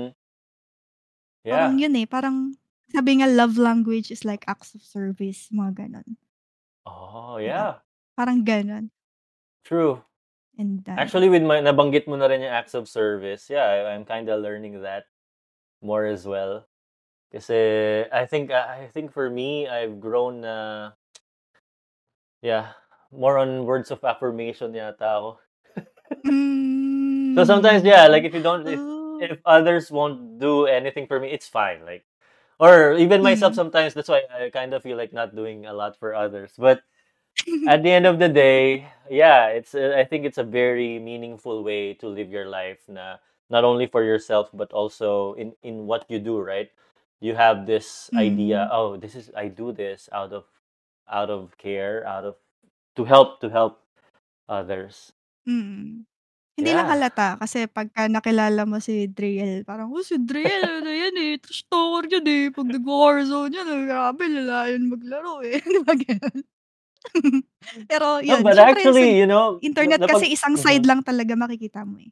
Parang Yeah. yun eh, parang sabi nga love language is like acts of service, mga ganon. Oh, Diba? yeah. Parang ganon. True. And ano. Actually, with my nabanggit mo na rin yung acts of service, yeah, I, I'm kind of learning that more as well. Kasi I think I I think for me, I've grown uh, yeah, more on words of affirmation yata ako. So sometimes yeah, like Mm. if you don't if Oh. if others won't do anything for me, it's fine. Like or even myself Mm. sometimes that's why I kind of feel like not doing a lot for others. But at the end of the day, yeah, it's uh, I think it's a very meaningful way to live your life na not only for yourself but also in in what you do, right? You have this idea, Mm. oh, this is I do this out of out of care, out of to help to help others. Mm. Hindi lang Yeah. halata kasi pagka nakilala mo si Driel, parang, oh, si Driel, ano yan eh, trash talker yan eh, pag nag-warzone yan, eh, grabe, lalayon maglaro eh. Di ba ganun? Pero No, yun, but syempre sa actually, you know, na, internet napag kasi isang side Mhm. lang talaga makikita mo eh.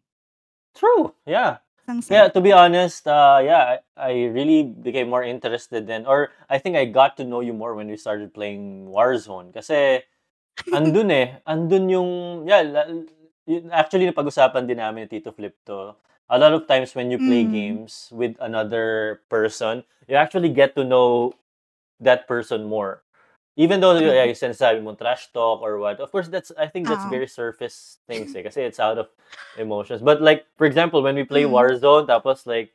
True. Yeah. Isang Yeah, side to be lang. honest, uh, yeah, I, I really became more interested then, or I think I got to know you more when we started playing Warzone. Kasi andun eh, andun yung, yeah, la- yun- actually napag-usapan din namin ni Tito Flip to. A lot of times when you play Mm. games with another person, you actually get to know that person more. Even though yeah, yung sinasabi mong trash talk or what, of course, that's I think that's uh, very surface things eh, kasi it's out of emotions. But like, for example, when we play mm. Warzone, tapos like,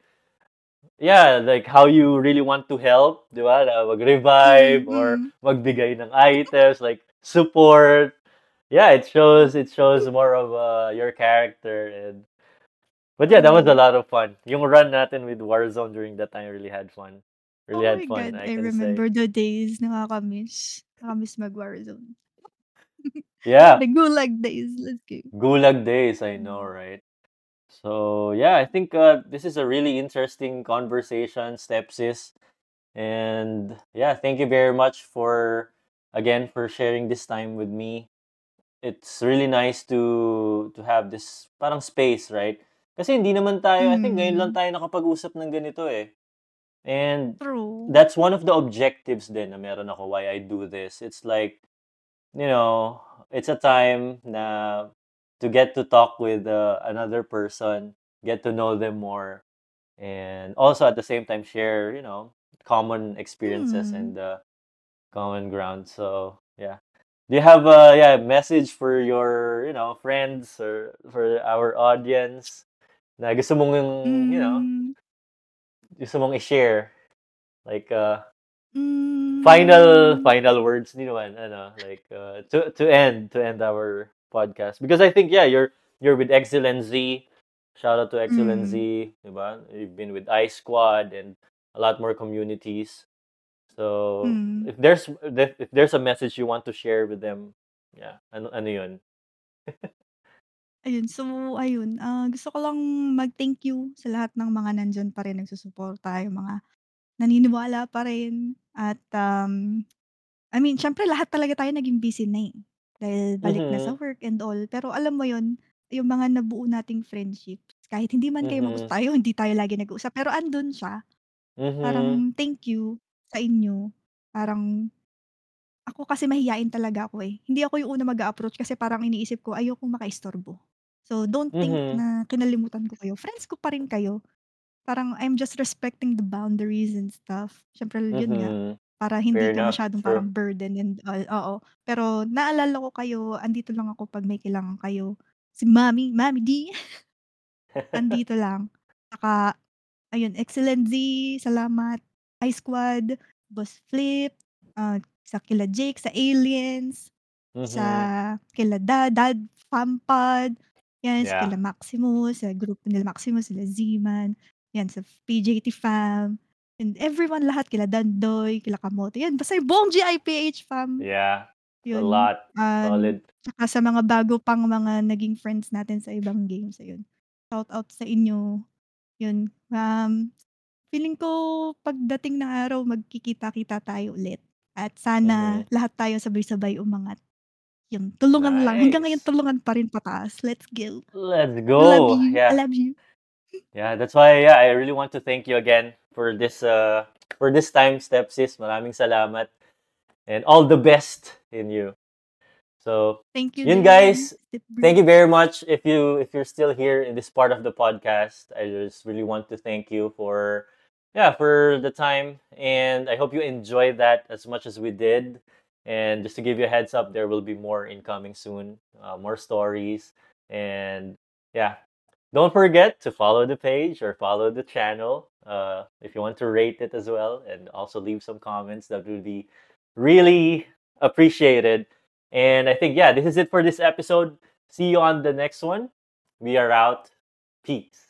yeah, like how you really want to help, di ba? Mag-revive mm-hmm. or magbigay ng items, like support. Yeah, it shows it shows more of uh, your character. And but yeah, that was a lot of fun. Yung run natin with Warzone during that time, really had fun. Really oh had fun, God, I, I can remember say. The days na nakakamiss. Nakakamiss mag-Warzone. Yeah. The Gulag days. Let's go. Gulag days, I know, right? So, yeah, I think uh, this is a really interesting conversation, Stepsis. And, yeah, thank you very much for, again, for sharing this time with me. It's really nice to to have this parang space, right? Kasi hindi naman tayo, mm. I think ngayon lang tayo nakapag-usap ng ganito eh. And True. That's one of the objectives din na meron ako, why I do this. It's like, you know, it's a time na to get to talk with uh, another person, get to know them more, and also at the same time share, you know, common experiences mm. and uh, common ground. So, yeah. Do you have a yeah, message for your, you know, friends or for our audience na gusto mong, mm. you know, gusto mong i-share, like uh, mm. final final words nino man, ano, like uh, to to end to end our podcast, because I think yeah you're you're with Excellency. Shout out to Excellency, mm. diba? You've been with Ice Squad and a lot more communities. So mm. if there's if there's a message you want to share with them, yeah, ano ano yun? Ayun, so ayun, uh, gusto ko lang mag-thank you sa lahat ng mga nandyan pa rin nagsusuporta, yung mga naniniwala pa rin. At, um, I mean, syempre lahat talaga tayo naging busy na eh. Dahil balik mm-hmm. na sa work and all. Pero alam mo yun, yung mga nabuo nating friendships, kahit hindi man kayo mm-hmm. mag-usap tayo, hindi tayo lagi nag-uusap, pero andun siya. Mm-hmm. Parang thank you sa inyo. Parang, ako kasi mahihiyain talaga ako eh. Hindi ako yung una mag-a-approach kasi parang iniisip ko, ayokong makaistorbo. So, don't think mm-hmm. na kinalimutan ko kayo. Friends ko pa rin kayo. Parang, I'm just respecting the boundaries and stuff. Siyempre, mm-hmm. yun nga. Para hindi Fair ka masyadong sure. parang burden. And, uh, oo. Pero, naalala ko kayo, andito lang ako pag may kailangan kayo. Si Mami, Mami D. Andito lang. Saka, ayun, Excellency, salamat. Ice Squad, Boss Flip, uh, sa kila Jake, sa Aliens, mm-hmm. sa kila Dad, Dad, Fampad, yan, yeah. sa kila Maximus, sa group nila Maximus, sila Z-Man, yan, sa P J T Fam, and everyone lahat, kila Dandoy, kila Kamote, yan, basta yung buong G I P H Fam. Yeah, yun. A lot, um, solid. Saka sa mga bago pang mga naging friends natin sa ibang games, ayun. Shout out sa inyo, yun. Um, feeling ko, pagdating ng araw, magkikita-kita tayo ulit. At sana mm-hmm. lahat tayo sabay-sabay umangat. Yung tulungan nice. Lang. Hanggang ngayon tulungan pa rin pataas. Let's go. Let's go. I love you. Yeah. I love you. Yeah, that's why yeah, I really want to thank you again for this uh for this time, Stepsis. Maraming salamat. And all the best in you. So, thank you. Yun guys. Thank you very much if you if you're still here in this part of the podcast. I just really want to thank you for Yeah, for the time, and I hope you enjoyed that as much as we did. And just to give you a heads up, there will be more incoming soon, uh, more stories, and yeah, don't forget to follow the page or follow the channel uh, if you want to rate it as well, and also leave some comments. That will be really appreciated. And I think yeah, this is it for this episode. See you on the next one. We are out. Peace.